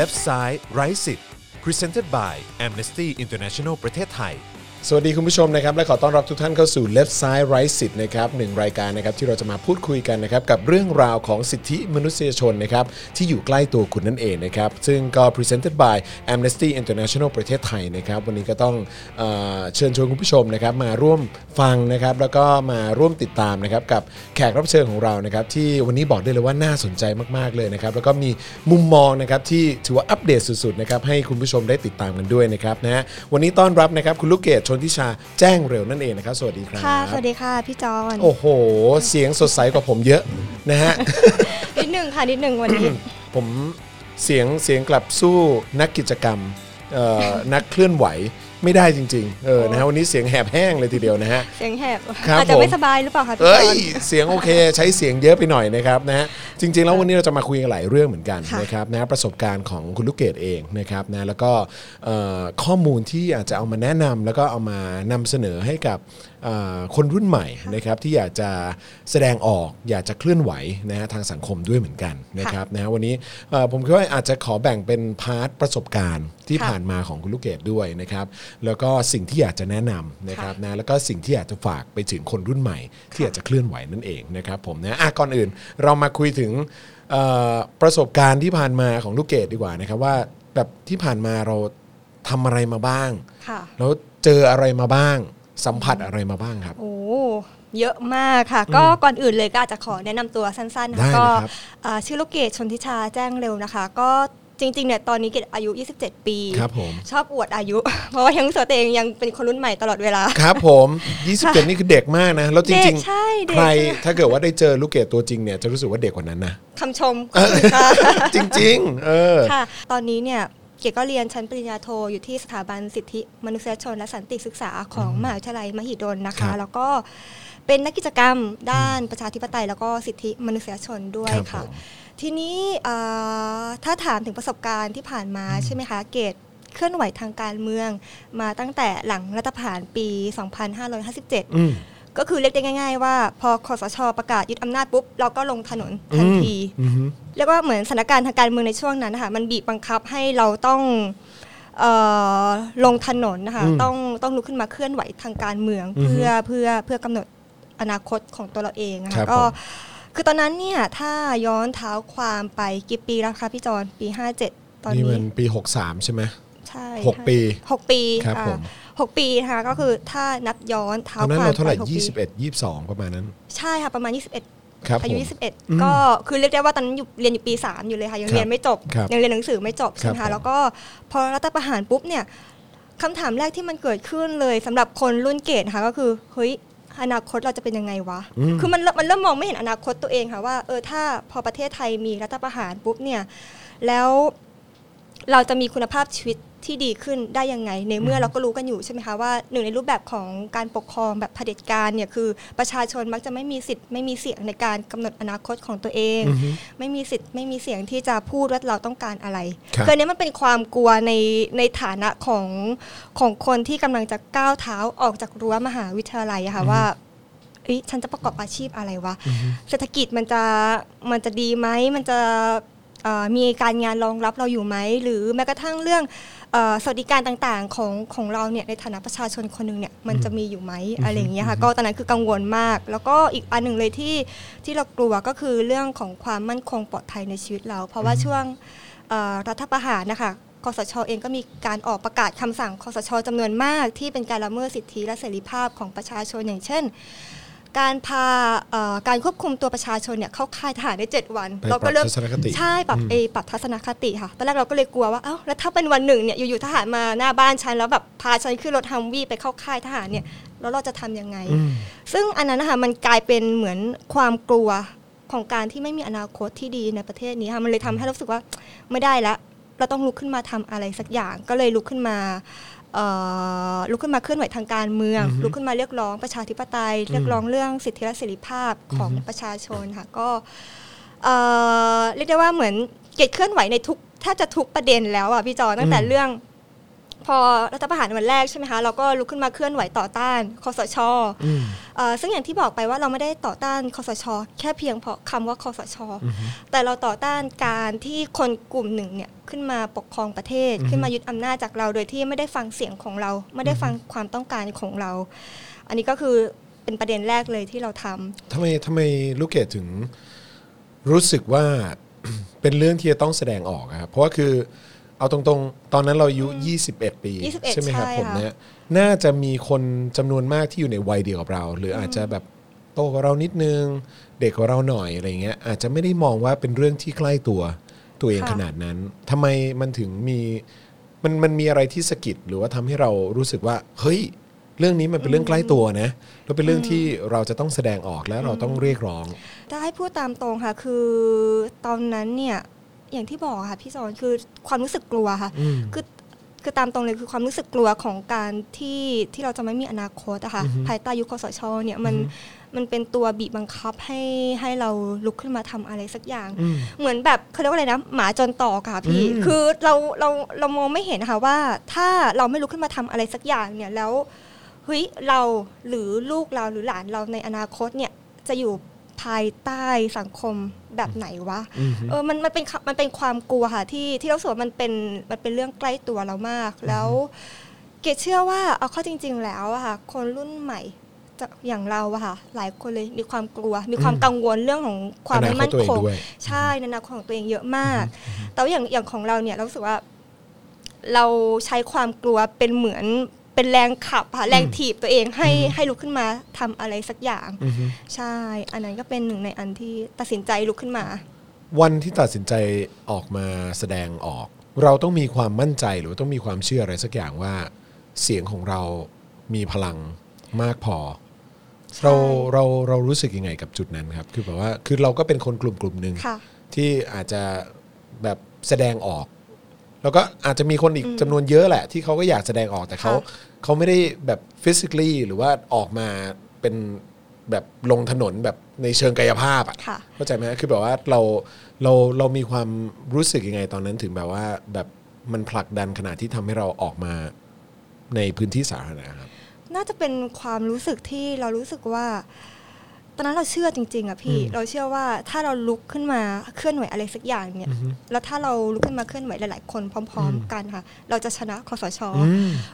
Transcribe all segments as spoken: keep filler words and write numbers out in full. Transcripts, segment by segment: Left Side Right Sit Presented by Amnesty International ประเทศไทยสวัสดีคุณผู้ชมนะครับและขอต้อนรับทุกท่านเข้าสู่ Left Side Right Sit นะครับหนึ่งรายการนะครับที่เราจะมาพูดคุยกันนะครับกับเรื่องราวของสิทธิมนุษยชนนะครับที่อยู่ใกล้ตัวคุณนั่นเองนะครับซึ่งก็ Presented by Amnesty International ประเทศไทยนะครับวันนี้ก็ต้องเอ่อเชิญชวนคุณผู้ชมนะครับมาร่วมฟังนะครับแล้วก็มาร่วมติดตามนะครับกับแขกรับเชิญของเรานะครับที่วันนี้บอกได้เลยว่าน่าสนใจมากๆเลยนะครับแล้วก็มีมุมมองนะครับที่ถือว่าอัปเดตสุดๆนะครับให้คุณผู้ชมได้ติดตามกันด้วยนะครับนะวันนี้ต้อนรับนะครับคุณลูกเกดชนทิชาแจ้งเร็วนั่นเองนะครับสวัสดีครับค่ะสวัสดีค่ะพี่จอนโอ้โหเสียงสดใสกว่าผมเยอะนะฮะ นิดหนึ่งค่ะนิดหนึ่งวันนี้ ผมเสียงเสียงกลับสู้นักกิจกรรมเอ่อ นักเคลื่อนไหวไม่ได้จริงๆเออนะฮะวันนี้เสียงแหบแห้งเลยทีเดียวนะฮะเสียงแหบอาจจะไม่สบายหรือเปล่าคะพี่จอนเสียงโอเคใช้เสียงเยอะไปหน่อยนะครับนะฮะจริงๆแล้ววันนี้เราจะมาคุยกันหลายเรื่องเหมือนกันนะครับนะประสบการณ์ของคุณลูกเกดเองนะครับนะแล้วก็ข้อมูลที่อาจจะเอามาแนะนำแล้วก็เอามานำเสนอให้กับคนรุ่นใหม่นะครับที่อยากจะแสดงออกอยากจะเคลื่อนไหวนะฮะทางสังคมด้วยเหมือนกันนะครับนะวันนี้ผมคิดว่าอาจจะขอแบ่งเป็นพาร์ทประสบการณ์ที่ผ่านมาของคุณลูกเกดด้วยนะครับแล้วก็สิ่งที่อยากจะแนะนำนะครับนะแล้วก็สิ่งที่อยากจะฝากไปถึงคนรุ่นใหม่ที่อยากจะเคลื่อนไหวนั่นเองนะครับผมนะอ่ะก่อนอื่นเรามาคุยถึงประสบการณ์ที่ผ่านมาของลูกเกดดีกว่านะครับว่าแบบที่ผ่านมาเราทำอะไรมาบ้างแล้วเจออะไรมาบ้างสัมผัสอะไรมาบ้างครับโอ้เยอะมากค่ะก็ก่อนอื่นเลยก็อาจจะขอแนะนำตัวสั้นๆนะก็ชื่อลูกเกดชนทิชาแจ้งเร็วนะคะก็จริงๆเนี่ยตอนนี้เกดอายุยี่สิบเจ็ดปีครับผมชอบอวดอายุเพราะว่ายังรู้สึกตัวเองยังเป็นคนรุ่นใหม่ตลอดเวลาครับผมยี่สิบเจ็ดนี่คือเด็กมากนะแล้วจริงๆใครถ้าเกิดว่าได้เจอลูกเกดตัวจริงเนี่ยจะรู้สึกว่าเด็กกว่านั้นนะคำชมค่ะจริงๆเออค่ะตอนนี้เนี่ยเกดก็เรียนชั้นปริญญาโทอยู่ที่สถาบันสิทธิมนุษยชนและสันติศึกษาของมหาวิทยาลัยมหิดลนะคะแล้วก็เป็นนักกิจกรรมด้านประชาธิปไตยแล้วก็สิทธิมนุษยชนด้วยค่ะทีนี้ถ้าถามถึงประสบการณ์ที่ผ่านมาใช่ไหมคะเกดเคลื่อนไหวทางการเมืองมาตั้งแต่หลังรัฐประหารปีสองพันห้าร้อยห้าสิบเจ็ดก็คือเรียกได้ง่ายๆว่าพอคสช.ประกาศยึดอำนาจปุ๊บเราก็ลงถนนทันทีเรียกว่าเหมือนสถานการณ์ทางการเมืองในช่วงนั้นนะคะมันบีบบังคับให้เราต้องลงถนนนะคะต้องต้องลุกขึ้นมาเคลื่อนไหวทางการเมืองเพื่อเพื่อเพื่อกำหนดอนาคตของตัวเราเองนะคะก็คือตอนนั้นเนี่ยถ้าย้อนเท้าความไปกี่ปีแล้วคะพี่จอนปีห้าสิบเจ็ดตอนนี้นี่มันปีหกสิบสามใช่ไหมใช่หกปีหกปีครับผมหกปีค่ะก็คือถ้านับย้อนเท้าความไปยี่สิบเอ็ด ยี่สิบสองประมาณนั้นใช่ค่ะประมาณยี่สิบเอ็ดอายุยี่สิบเอ็ดก็คือเรียกได้ว่าตอนนั้นอยู่เรียนอยู่ปีสามอยู่เลยค่ะยังเรียนไม่จบยังเรียนหนังสือไม่จบใช่ค่ะแล้วก็พอรัฐประหารปุ๊บเนี่ยคำถามแรกที่มันเกิดขึ้นเลยสำหรับคนรุ่นเกดค่ะก็คือเฮ้ยอนาคตเราจะเป็นยังไงวะคือมันมันเริ่มมองไม่เห็นอนาคตตัวเองค่ะว่าเออถ้าพอประเทศไทยมีรัฐประหารปุ๊บเนี่ยแล้วเราจะมีคุณภาพชีวิตที่ดีขึ้นได้ยังไงในเมื่อเราก็รู้กันอยู่ใช่ไหมคะว่าหนึ่งในรูปแบบของการปกครองแบบเผด็จการเนี่ยคือประชาชนมักจะไม่มีสิทธิ์ไม่มีเสียงในการกำหนดอนาคตของตัวเองไม่มีสิทธิ์ไม่มีเสียงที่จะพูดว่าเราต้องการอะไรคืออันนี้มันเป็นความกลัวในในฐานะของของคนที่กำลังจะก้าวเท้าออกจากรั้วมหาวิทยาลัยค่ะว่าเอ้ยฉันจะประกอบอาชีพอะไรวะเศรษฐกิจมันจะมันจะดีไหมมันจะมีการงานรองรับเราอยู่ไหมหรือแม้กระทั่งเรื่องสวัสดิการต่างๆของของเราเนี่ยในฐานะประชาชนคนนึงเนี่ยมันจะมีอยู่ไหมอะไรอย่างเงี้ยค่ะก็ตอนนั้นคือกังวลมากแล้วก็อีกอันหนึ่งเลยที่ที่เรากลัวก็คือเรื่องของความมั่นคงปลอดภัยในชีวิตเราเพราะว่าช่วงรัฐประหารนะคะคสช.เองก็มีการออกประกาศคำสั่งคสช.จำนวนมากที่เป็นการละเมิดสิทธิและเสรีภาพของประชาชนอย่างเช่นการพาการควบคุมตัวประชาชนเนี่ยเข้าค่ายทหารได้เจ็ดวันเราก็เริ่มใช่ปรับไอ้ปรับทัศนคติค่ะตอนแรกเราก็เลยกลัวว่าเอ้าแล้วถ้าเป็นวันหนึ่งเนี่ยอยู่ๆทหารมาหน้าบ้านฉันแล้วแบบพาฉันขึ้นรถฮัมวี่ไปเข้าค่ายทหารเนี่ยแล้วเราจะทำยังไงซึ่งอันนั้นนะคะมันกลายเป็นเหมือนความกลัวของการที่ไม่มีอนาคตที่ดีในประเทศนี้ค่ะมันเลยทำให้รู้สึกว่าไม่ได้ละเราต้องลุกขึ้นมาทำอะไรสักอย่างก็เลยลุกขึ้นมาลุกขึ้นมาเคลื่อนไหวทางการเมืองลุกขึ้นมาเรียกร้องประชาธิปไตยเรียกร้องเรื่องสิทธิและเสรีภาพของประชาชนค่ะก็เรียกได้ว่าเหมือนเกดเคลื่อนไหวในทุกถ้าจะทุกประเด็นแล้วอ่ะพี่จอตั้งแต่เรื่อง พอรัฐประหารวันแรกใช่ไหมคะเราก็ลุกขึ้นมาเคลื่อนไหวต่อต้านคสช.ซึ่งอย่างที่บอกไปว่าเราไม่ได้ต่อต้านคสช.แค่เพียงเพราะคำว่าคสช.แต่เราต่อต้านการที่คนกลุ่มหนึ่งเนี่ยขึ้นมาปกครองประเทศขึ้นมายึดอำนาจจากเราโดยที่ไม่ได้ฟังเสียงของเราไม่ได้ฟังความต้องการของเราอันนี้ก็คือเป็นประเด็นแรกเลยที่เราทำทำไมทำไมลูกเกดถึงรู้สึกว่าเป็นเรื่องที่จะต้องแสดงออกครับเพราะว่าคือเอาตรงๆตอนนั้นเราอายุยี่สิบเอ็ดปีใช่ไหมครับผมเนี่ยน่าจะมีคนจำนวนมากที่อยู่ในวัยเดียวกับเราหรืออาจจะแบบโตกว่าเรานิดนึงเด็กกว่าเราหน่อยอะไรเงี้ยอาจจะไม่ได้มองว่าเป็นเรื่องที่ใกล้ตัวตัวเองขนาดนั้นทำไมมันถึงมีมันมันมีอะไรที่สะกิดหรือว่าทำให้เรารู้สึกว่าเฮ้ยเรื่องนี้มันเป็นเรื่องใกล้ตัวนะแล้วเป็นเรื่องที่เราจะต้องแสดงออกและเราต้องเรียกร้องถ้าให้พูดตามตรงค่ะคือตอนนั้นเนี่ยอย่างที่บอกค่ะพี่สอนคือความรู้สึกกลัวค่ะคือคือตามตรงเลยคือความรู้สึกกลัวของการที่ที่เราจะไม่มีอนาคตอะค่ะภายใต้ยุคคสช.เนี่ยมันมันเป็นตัวบีบบังคับให้ให้เราลุกขึ้นมาทำอะไรสักอย่างเหมือนแบบเขาเรียกว่าอะไรนะหมาจนตอกค่ะพี่คือเราเราเรามองไม่เห็นค่ะว่าถ้าเราไม่ลุกขึ้นมาทำอะไรสักอย่างเนี่ยแล้วเฮ้ยเราหรือลูกเราหรือหลานเราในอนาคตเนี่ยจะอยู่ภายใต้สังคมแบบไหนวะเออมันมันเป็นมันเป็นความกลัวค่ะที่ที่เราส่วนมันเป็นมันเป็นเรื่องใกล้ตัวเรามากแล้วเกดเชื่อว่าเอาเข้าจริงๆแล้วอะค่ะคนรุ่นใหม่อย่างเราอะค่ะหลายคนเลยมีความกลัวมีความกังวลเรื่องของความไม่มั่นคงใช่ในอนาคตของตัวเองเยอะมากแต่อย่างอย่างของเราเนี่ยเรารู้สึกว่าเราใช้ความกลัวเป็นเหมือนเป็นแรงขับค่ะแรงถีบตัวเองให้ให้ลุกขึ้นมาทำอะไรสักอย่างใช่อันนั้นก็เป็นหนึ่งในอันที่ตัดสินใจลุกขึ้นมาวันที่ตัดสินใจออกมาแสดงออกเราต้องมีความมั่นใจหรือต้องมีความเชื่ออะไรสักอย่างว่าเสียงของเรามีพลังมากพอเราเราเรารู้สึกยังไงกับจุดนั้นครับคือแบบว่าคือเราก็เป็นคนกลุ่มกลุ่มนึงที่อาจจะแบบแสดงออกแล้วก็อาจจะมีคนอีกจำนวนเยอะแหละที่เขาก็อยากแสดงออกแต่เขาเขาไม่ได้แบบฟิสิกส์หรือว่าออกมาเป็นแบบลงถนนแบบในเชิงกายภาพอ่ะเข้าใจไหมคือแบบว่าเราเราเรามีความรู้สึกยังไงตอนนั้นถึงแบบว่าแบบมันผลักดันขนาดที่ทำให้เราออกมาในพื้นที่สาธารณะครับน่าจะเป็นความรู้สึกที่เรารู้สึกว่าตอนนั้นเราเชื่อจริงๆอ่ะพี่เราเชื่อว่าถ้าเราลุกขึ้นมาเคลื่อนไหวอะไรสักอย่างเนี่ยแล้วถ้าเราลุกขึ้นมาเคลื่อนไหวหลายๆคนพร้อมๆกันค่ะเราจะชนะคสช.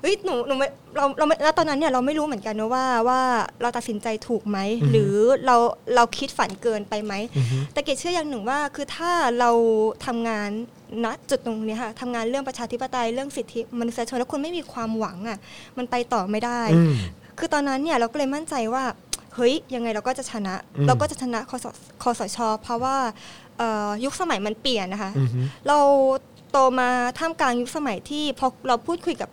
เฮ้ยหนูหนูเราเราแล้วตอนนั้นเนี่ยเราไม่รู้เหมือนกันนะว่าว่าเราตัดสินใจถูกไหมหรือเราเราคิดฝันเกินไปไหมแต่เกดเชื่ออย่างหนึ่งว่าคือถ้าเราทำงานณจุดตรงนี้ค่ะทำงานเรื่องประชาธิปไตยเรื่องสิทธิมนุษยชนแล้วคุณไม่มีความหวังอ่ะมันไปต่อไม่ได้คือตอนนั้นเนี่ยเราก็เลยมั่นใจว่าเฮ้ยยังไงเราก็จะชนะเราก็จะชนะคสช.เพราะว่ายุคสมัยมันเปลี่ยนนะคะเราโตมาท่ามกลางยุคสมัยที่พอเราพูดคุยกับ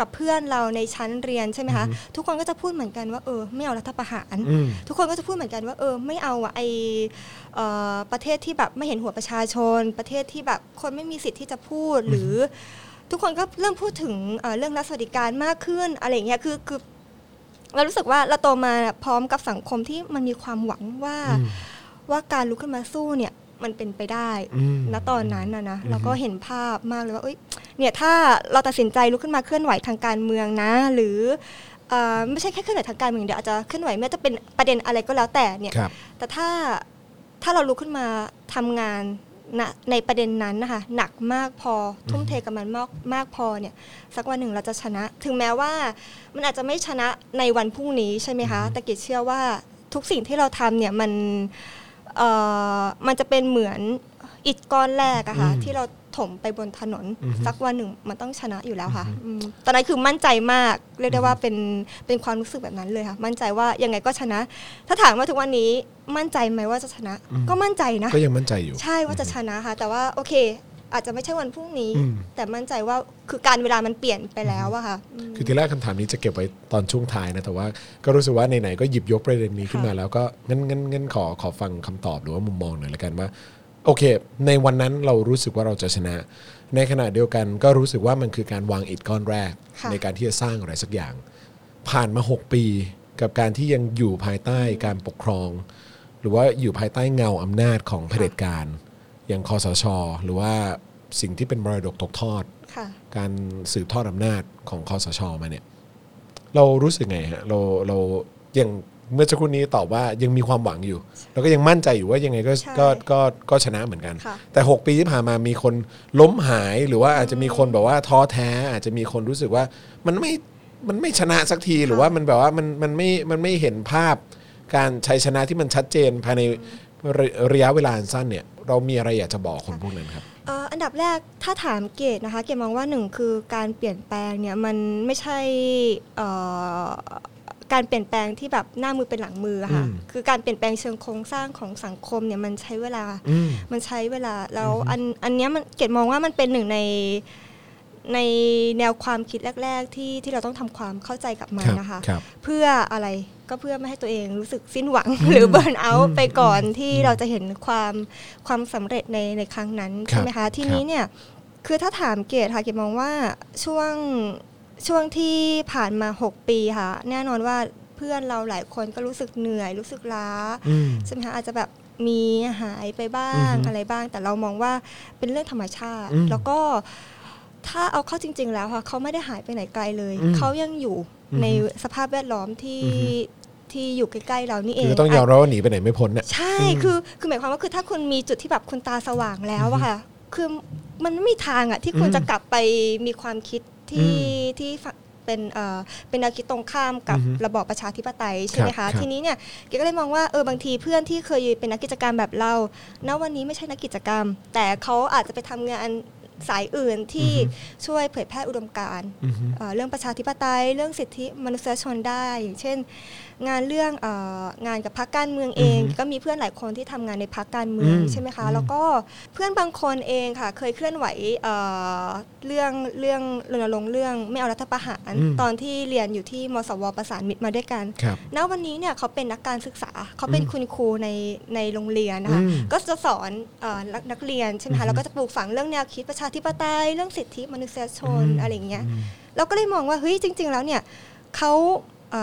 กับเพื่อนเราในชั้นเรียนใช่ไหมคะทุกคนก็จะพูดเหมือนกันว่าเออไม่เอารัฐประหารทุกคนก็จะพูดเหมือนกันว่าเออไม่เอาไอประเทศที่แบบไม่เห็นหัวประชาชนประเทศที่แบบคนไม่มีสิทธิ์ที่จะพูดหรือทุกคนก็เริ่มพูดถึงเรื่องรัฐสวัสดิการมากขึ้นอะไรอย่างเงี้ยคือคือเรารู้สึกว่าเราโตมาพร้อมกับสังคมที่มันมีความหวังว่าว่าการลุกขึ้นมาสู้เนี่ยมันเป็นไปได้ณตอนนั้นนะนะเราก็เห็นภาพมากเลยว่าเอ้ยเนี่ยถ้าเราตัดสินใจลุกขึ้นมาเคลื่อนไหวทางการเมืองนะหรือไม่ใช่แค่เคลื่อนไหวทางการเมืองเดี๋ยวอาจจะเคลื่อนไหวไม่ว่าจะเป็นประเด็นอะไรก็แล้วแต่เนี่ยแต่ถ้าถ้าเราลุกขึ้นมาทำงานในประเด็นนั้นนะคะหนักมากพอทุ่มเทกับมันมากมากพอเนี่ยสักวันหนึ่งเราจะชนะถึงแม้ว่ามันอาจจะไม่ชนะในวันพรุ่งนี้ใช่ไหมคะแต่เกดเชื่อว่าทุกสิ่งที่เราทำเนี่ยมันเอ่อมันจะเป็นเหมือนอิฐก้อนแรกอะค่ะที่เราถมไปบนถนนสักวันหนึ่งมันต้องชนะอยู่แล้วค่ะตอนนั้นคือมั่นใจมากเรียกได้ว่าเป็นเป็นความรู้สึกแบบนั้นเลยค่ะมั่นใจว่ายังไงก็ชนะถ้าถามว่าทุกวันนี้มั่นใจไหมว่าจะชนะก็มั่นใจนะก็ยังมั่นใจอยู่ใช่ว่าจะชนะค่ะแต่ว่าโอเคอาจจะไม่ใช่วันพรุ่งนี้แต่มั่นใจว่าคือการเวลามันเปลี่ยนไปแล้วอะค่ะคือทีแรกคำถามนี้จะเก็บไว้ตอนช่วงท้ายนะแต่ว่าก็รู้สึกว่าไหนๆก็หยิบยกประเด็นนี้ขึ้นมาแล้วก็งั้นงั้นงั้นขอขอฟังคำตอบหรือว่ามุมมองหน่อยละกันว่าโอเคในวันนั้นเรารู้สึกว่าเราจะชนะในขณะเดียวกันก็รู้สึกว่ามันคือการวางอิฐก้อนแรกในการที่จะสร้างอะไรสักอย่างผ่านมาหกปีกับการที่ยังอยู่ภายใต้การปกครองหรือว่าอยู่ภายใต้เงาอำนาจของเผด็จการอย่างคสช.หรือว่า สิ่งที่เป็นมรดกตกทอดการสืบทอดอำนาจของคสช.มาเนี่ยเรารู้สึกไงฮะเราเรายังเมื่อสักครู่นี้ตอบว่ายังมีความหวังอยู่แล้วก็ยังมั่นใจอยู่ว่ายังไงก็ก็ก็ก็ชนะเหมือนกันแต่หกปีที่ผ่านมามีคนล้มหายหรือว่าอาจจะมีคนแบบว่าท้อแท้อาจจะมีคนรู้สึกว่ามันไม่มันไม่ชนะสักทีหรือว่ามันแบบว่ามันมันไม่มันไม่เห็นภาพการชัยชนะที่มันชัดเจนภายในระยะเวลาสั้นเนี่ยเรามีอะไรอยากจะบอกคนพวกนั้นครับอันดับแรกถ้าถามเกตนะคะเกตมองว่าหนึ่งคือการเปลี่ยนแปลงเนี่ยมันไม่ใช่การเปลี่ยนแปลงที่แบบหน้ามือเป็นหลังมือค่ะคือการเปลี่ยนแปลงเชิงโครงสร้างของสังคมเนี่ยมันใช้เวลามันใช้เวลาแล้วอันอันเนี้ยมันเกตมองว่ามันเป็นหนึ่งในในแนวความคิดแรกๆที่ที่เราต้องทำความเข้าใจกับมันนะคะเพื่ออะไรก็เพื่อไม่ให้ตัวเองรู้สึกสิ้นหวังหรือเบิร์นเอาท์ไปก่อนที่เราจะเห็นความความสำเร็จในในครั้งนั้นใช่ไหมคะทีนี้เนี่ยคือถ้าถามเกตค่ะเกตมองว่าช่วงช่วงที่ผ่านมาหกปีค่ะแน่นอนว่าเพื่อนเราหลายคนก็รู้สึกเหนื่อยรู้สึกล้าใช่ไหมคะอาจจะแบบมีหายไปบ้างอะไรบ้างแต่เรามองว่าเป็นเรื่องธรรมชาติแล้วก็ถ้าเอาเข้าจริงๆแล้วค่ะเขาไม่ได้หายไปไหนไกลเลยเขายังอยู่ในสภาพแวดล้อมที่ที่อยู่ใกล้ๆเรานี่เองคือต้องยอมรับว่าหนีไปไหนไม่พ้นเนี่ยใช่คือคือหมายความว่าคือถ้าคุณมีจุดที่แบบคุณตาสว่างแล้วอะค่ะคือมันไม่มีทางอะที่คุณจะกลับไปมีความคิดที่ที่เป็นเอ่อเป็นแนวคิดตรงข้ามกับระบอบประชาธิปไตยใช่ไหมคะทีนี้เนี่ยเก๋ก็เลยมองว่าเออบางทีเพื่อนที่เคยเป็นนักกิจกรรมแบบเราณวันนี้ไม่ใช่นักกิจกรรมแต่เขาอาจจะไปทำงานสายอื่นที่ช่วยเผยแพร่อุดมการณ์เรื่องประชาธิปไตยเรื่องสิทธิมนุษยชนได้อย่างเช่นงานเรื่องงานกับพรรคการเมืองเองก็มีเพื่อนหลายคนที่ทำงานในพรรคการเมืองใช่ไหมคะแล้วก็เพื่อนบางคนเองค่ะเคยเคลื่อนไหวเรื่องเรื่องรณรงค์เรื่องไม่เอารัฐประหารตอนที่เรียนอยู่ที่มสวประสานมิตรมาด้วยกันณวันนี้เนี่ยเขาเป็นนักการศึกษาเขาเป็นคุณครูในในโรงเรียนนะคะก็จะสอนนักเรียนใช่ไหมคะแล้วก็จะปลูกฝังเรื่องแนวคิดประชาธิปไตยเรื่องสิทธิมนุษยชนอะไรอย่างเงี้ยเราก็เลยมองว่าเฮ้ยจริงๆแล้วเนี่ยเขา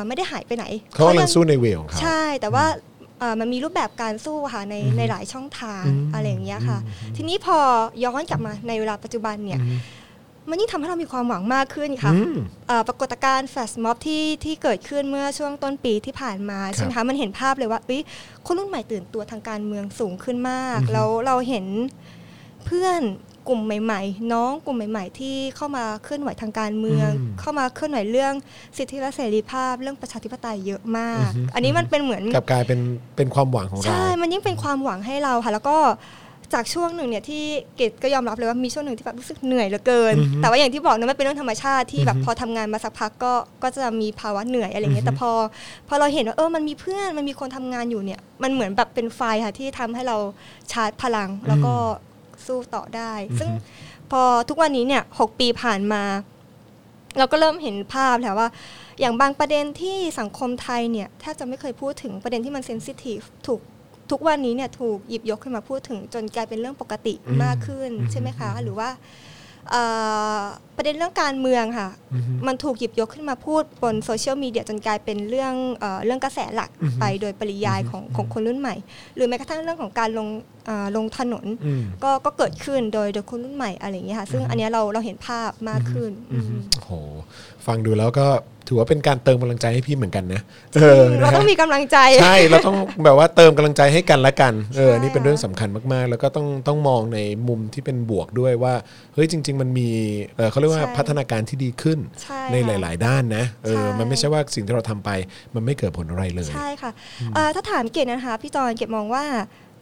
ไม่ได้หายไปไหนเขากำลังสู้ในเวลของเขาใช่แต่ว่ามันมีรูปแบบการสู้ค่ะในในหลายช่องทางอะไรอย่างเงี้ยค่ะทีนี้พอย้อนกลับมาในเวลาปัจจุบันเนี่ยมันยิ่งทำให้เรามีความหวังมากขึ้นค่ะปรากฏการณ์แฟลชม็อบที่ที่เกิดขึ้นเมื่อช่วงต้นปีที่ผ่านมาใช่ไหมคะมันเห็นภาพเลยว่าคนรุ่นใหม่ตื่นตัวทางการเมืองสูงขึ้นมากแล้วเราเห็นเพื่อนกลุ่มใหม่ๆน้องกลุ่มใหม่ๆที่เข้ามาเคลื่อนไหวทางการเมืองเข้ามาเคลื่อนไหวเรื่องสิทธิและเสรีภาพเรื่องประชาธิปไตยเยอะมาก อ, อันนี้มันเป็นเหมือนกับกลายเป็นเป็นความหวังของเราใช่มันยิ่งเป็นความหวังให้เราค่ะแล้วก็จากช่วงหนึ่งเนี่ยที่เกดก็ยอมรับเลยว่ามีช่วงหนึ่งที่แบบรู้สึกเหนื่อยเหลือเกินแต่ว่าอย่างที่บอกนะมันเป็นเรื่องธรรมชาติที่แบบพอทำงานมาสักพักก็ก็จะมีภาวะเหนื่อยอะไรเงี้ยแต่พอพอเราเห็นว่าเออมันมีเพื่อนมันมีคนทำงานอยู่เนี่ยมันเหมือนแบบเป็นไฟค่ะที่ทำให้เราชาร์จพลังแล้วก็สู้ต่อได้ซึ่งพอทุกวันนี้เนี่ยหกปีผ่านมาเราก็เริ่มเห็นภาพแล้วว่าอย่างบางประเด็นที่สังคมไทยเนี่ยแทบจะไม่เคยพูดถึงประเด็นที่มันเซนซิทีฟถูกทุกวันนี้เนี่ยถูกหยิบยกขึ้นมาพูดถึงจนกลายเป็นเรื่องปกติมากขึ้นใช่ไหมคะหรือว่าประเด็นเรื่องการเมืองค่ะมันถูกหยิบยกขึ้นมาพูดบนโซเชียลมีเดียจนกลายเป็นเรื่องเอ่อเรื่องกระแสหลักไปโดยปริยายของของคนรุ่นใหม่หรือแม้กระทั่งเรื่องของการลงเอ่อลงถนนก็ก็เกิดขึ้นโดยโดยคนรุ่นใหม่อะไรอย่างเงี้ยค่ะซึ่งอันเนี้ยเราเราเห็นภาพมากขึ้นโอ้โหฟังดูแล้วก็ถือว่าเป็นการเติมกำลังใจให้พี่เหมือนกันนะเออเราต้องมีกำลังใจใช่เราต้องแบบว่าเติมกำลังใจให้กันละกันเออนี่เป็นเรื่องสำคัญมากๆแล้วก็ต้องต้องมองในมุมที่เป็นบวกด้วยว่าเฮ้ยจริงๆมันมีเออเขาเรียกว่าพัฒนาการที่ดีขึ้นในหลายๆด้านนะเออมันไม่ใช่ว่าสิ่งที่เราทำไปมันไม่เกิดผลอะไรเลยใช่ค่ะถ้าถามเกศนะคะพี่จอนเกศมองว่า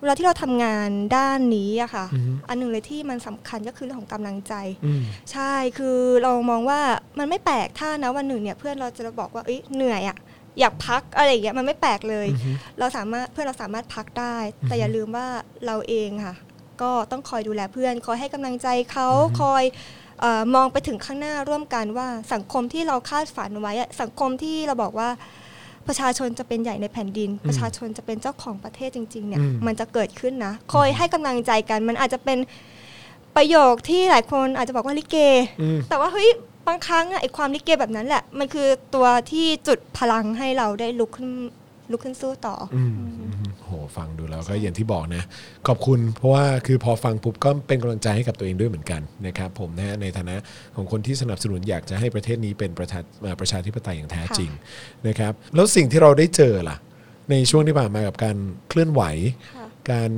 เวลาที่เราทำงานด้านนี้อะค่ะ mm-hmm. อันหนึ่งเลยที่มันสำคัญก็คือเรื่องของกำลังใจ mm-hmm. ใช่คือเรามองว่ามันไม่แปลกถ้านะวันหนึ่งเนี่ยเพื่อนเราจะบอกว่าเอ้ยเหนื่อยอะอยากพักอะไรอย่างเงี้ยมันไม่แปลกเลย mm-hmm. เราสามารถเพื่อนเราสามารถพักได้ mm-hmm. แต่อย่าลืมว่าเราเองค่ะก็ต้องคอยดูแลเพื่อนคอยให้กำลังใจเขา mm-hmm. คอยเอ่อมองไปถึงข้างหน้าร่วมกันว่าสังคมที่เราคาดฝันไว้สังคมที่เราบอกว่าประชาชนจะเป็นใหญ่ในแผ่นดินประชาชนจะเป็นเจ้าของประเทศจริงๆเนี่ยมันจะเกิดขึ้นนะคอยให้กำลังใจกันมันอาจจะเป็นประโยคที่หลายคนอาจจะบอกว่าลิเกแต่ว่าเฮ้ยบางครั้งไอ้ความลิเกแบบนั้นแหละมันคือตัวที่จุดพลังให้เราได้ลุกขึ้นลุกขึ้นสู้ต่อ โหฟังดูแล้วก็อย่างที่บอกนะขอบคุณเพราะว่าคือพอฟังปุ๊บก็เป็นกำลังใจให้กับตัวเองด้วยเหมือนกันนะครับผมนะในฐานะของคนที่สนับสนุนอยากจะให้ประเทศนี้เป็นประชาประชาธิปไตยอย่างแท้จริงนะครับแล้วสิ่งที่เราได้เจอล่ะในช่วงที่ผ่านมากับการเคลื่อนไหวการ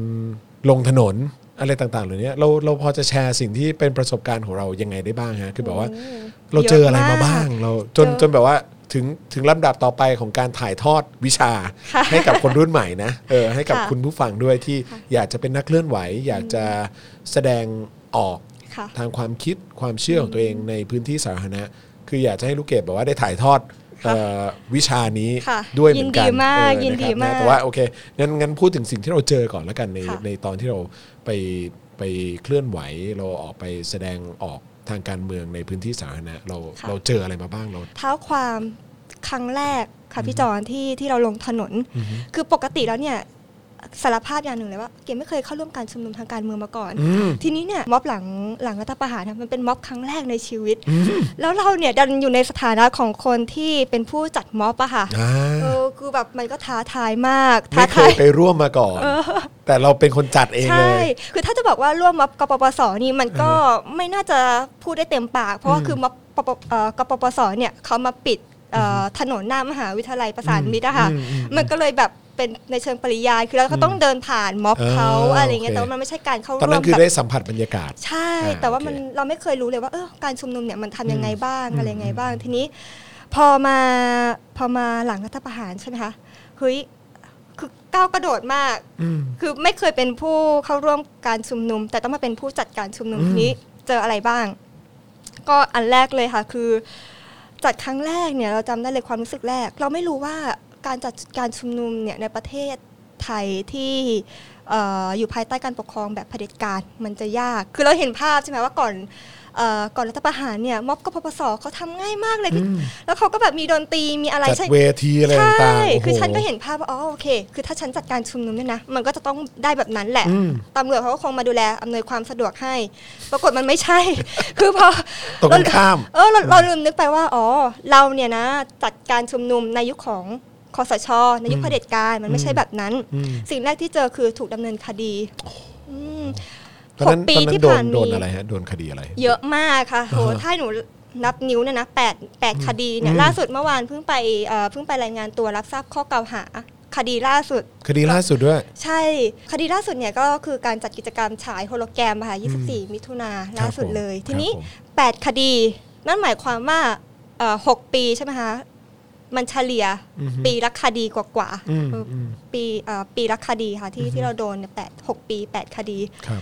ลงถนนอะไรต่างๆเหล่านี้เราเราพอจะแชร์สิ่งที่เป็นประสบการณ์ของเรายังไงได้บ้างฮะคือแบบว่าเราเจออะไรมาบ้างเราจนจนแบบว่าถึงถึงลำดับต่อไปของการถ่ายทอดวิชาให้กับคนรุ่นใหม่นะเออให้กับคุณผู้ฟังด้วยที่อยากจะเป็นนักเคลื่อนไหวอยากจะแสดงออกทางความคิดความเชื่อของตัวเองในพื้นที่สาธารณะคืออยากจะให้ลูกเกดแบบว่าได้ถ่ายทอดวิชานี้ด้วยเหมือนกันยินดีมากยินดีมากแต่ว่าโอเคงั้นงั้นพูดถึงสิ่งที่เราเจอก่อนแล้วกันในในตอนที่เราไปไปเคลื่อนไหวเราออกไปแสดงออกทางการเมืองในพื้นที่สาธารณะเราเราเจออะไรมาบ้างเราเท้าความครั้งแรกค่ะพี่จอนที่ที่เราลงถนนคือปกติแล้วเนี่ยสารภาพอย่างหนึ่งเลยว่าเก๋ไม่เคยเข้าร่วมการชุมนุมทางการเมืองมาก่อนทีนี้เนี่ยม็อบหลังหลังรัฐประหารมันเป็นม็อบครั้งแรกในชีวิตแล้วเราเนี่ยดันอยู่ในสถานะของคนที่เป็นผู้จัดม็อบอะค่ะเออคือแบบมันก็ท้าทายมากท้าทายไปร่วมมาก่อนแต่เราเป็นคนจัดเองเลยใช่คือถ้าจะบอกว่าร่วมม็อบกปปสนี่มันก็ไม่น่าจะพูดได้เต็มปากเพราะว่าคือม็อบกปปสเนี่ยเขามาปิดถนนหน้ามหาวิทยาลัยประสานมิตรอะค่ะมันก็เลยแบบเป็นในเชิงปริยายคือเราก็ต้องเดินผ่านม็อบเขาอะไรเงี้ยแต่ว่ามันไม่ใช่การเข้าร่วมตอนนั้นคือได้สัมผัสบรรยากาศใช่แต่ว่ามันเราไม่เคยรู้เลยว่าเออการชุมนุมเนี่ยมันทำยังไงบ้างอะไรยังไงบ้างทีนี้พอมาพอมาหลังรัฐประหารใช่ไหมคะเฮ้ยคือก้าวกระโดดมากคือไม่เคยเป็นผู้เข้าร่วมการชุมนุมแต่ต้องมาเป็นผู้จัดการชุมนุมทีนี้เจออะไรบ้างก็อันแรกเลยค่ะคือจัดครั้งแรกเนี่ยเราจำได้เลยความรู้สึกแรกเราไม่รู้ว่าการจัดการชุมนุมเนี่ยในประเทศไทยที่ อ, อยู่ภายใต้การปกครองแบบเผด็จการมันจะยากคือเราเห็นภาพใช่ไหมว่าก่อนก่อนรัฐประหารเนี่ยม็อบกปปสเขาทำง่ายมากเลยแล้วเขาก็แบบมีดนตรีมีอะไรจัดเวทีอะไรต่างๆใช่คือฉันก็เห็นภาพว่าอ๋อโอเคคือถ้าฉันจัดการชุมนุมเนี่ยนะมันก็จะต้องได้แบบนั้นแหละตำรวจเขาก็คงมาดูแลอำนวยความสะดวกให้ปรากฏมันไม่ใช่คือพอตกข้ามเออเราลืมนึกไปว่าอ๋อเราเนี่ยนะจัดการชุมนุมในยุคของคสช.ในยุคเผด็จการมันไม่ใช่แบบนั้นสิ่งแรกที่เจอคือถูกดำเนินคดีหกปีที่ผ่านมาโดนอะไรฮะโดนคดีอะไรเยอะมากค่ะโหถ้าหนูนับนิ้วเนี่ยนะ8 8คดีเนี่ยล่าสุดเมื่อวานเพิ่งไปเอ่อเพิ่งไปรายงานตัวรับทราบข้อกล่าวหาคดีล่าสุดคดีล่าสุดด้วยใช่คดีล่าสุดเนี่ยก็คือการจัดกิจกรรมฉายโฮโลแกรมค่ะยี่สิบสี่มิถุนายนล่าสุดเลยทีนี้แปดคดีนั่นหมายความว่าเอ่อหกปีใช่มั้ยคะมันเฉลี่ยปีละคดีกว่าๆปีเอ่อปีละคดีค่ะที่ที่เราโดนเนี่ยแปด หกปีแปดคดีครับ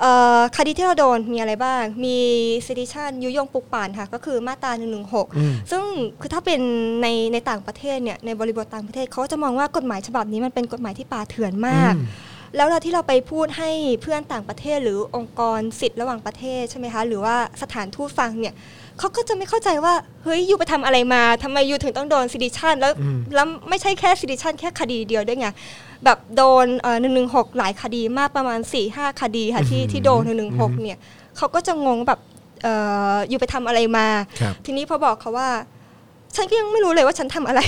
เอ่อคดีที่เราโดนมีอะไรบ้างมี sedition ยุยงปลุกปั่นค่ะก็คือมาตราหนึ่งหนึ่งหกซึ่งคือถ้าเป็นในในต่างประเทศเนี่ยในบริบทต่างประเทศเขาจะมองว่ากฎหมายฉบับนี้มันเป็นกฎหมายที่ป่าเถื่อนมากแล้วเราที่เราไปพูดให้เพื่อนต่างประเทศหรือองค์กรสิทธิระหว่างประเทศใช่ไหมคะหรือว่าสถานทูตฟังเนี่ยเขาก็จะไม่เข้าใจว่าเฮ้ยยูไปทำอะไรมาทำไมยูถึงต้องโดน sedition แล้วแล้วไม่ใช่แค่ sedition แค่คดีเดียวด้วยไงแบบโดนเอ่อหนึ่งหนึ่งหกหลายคดีมากประมาณ สี่ห้า คดีค่ะที่ที่โดนหนึ่งหนึ่งหกเนี่ยเขาก็จะงงแบบเอ่ออยู่ไปทำอะไรมาทีนี้พอบอกเขาว่าฉันก็ยังไม่รู้เลยว่าฉันทำอะไร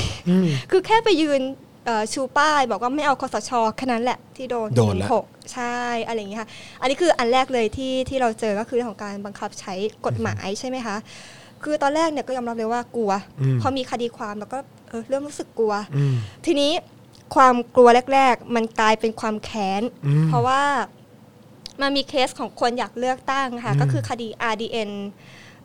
คือแค่ไปยืนเอ่อชูป้ายบอกว่าไม่เอาคสช.แค่นั้นแหละที่โดนหนึ่งหกใช่อะไรอย่างเงี้ยค่ะอันนี้คืออันแรกเลยที่ที่เราเจอก็คือเรื่องของการบังคับใช้กฎหมายใช่ไหมคะคือตอนแรกเนี่ยก็ยอมรับเลยว่ากลัวพอมีคดีความแล้วก็เออเริ่มรู้สึกกลัวทีนี้ความกลัวแรกๆมันกลายเป็นความแค้นเพราะว่ามันมีเคสของคนอยากเลือกตั้งค่ะก็คือคดี อาร์ ดี เอ็น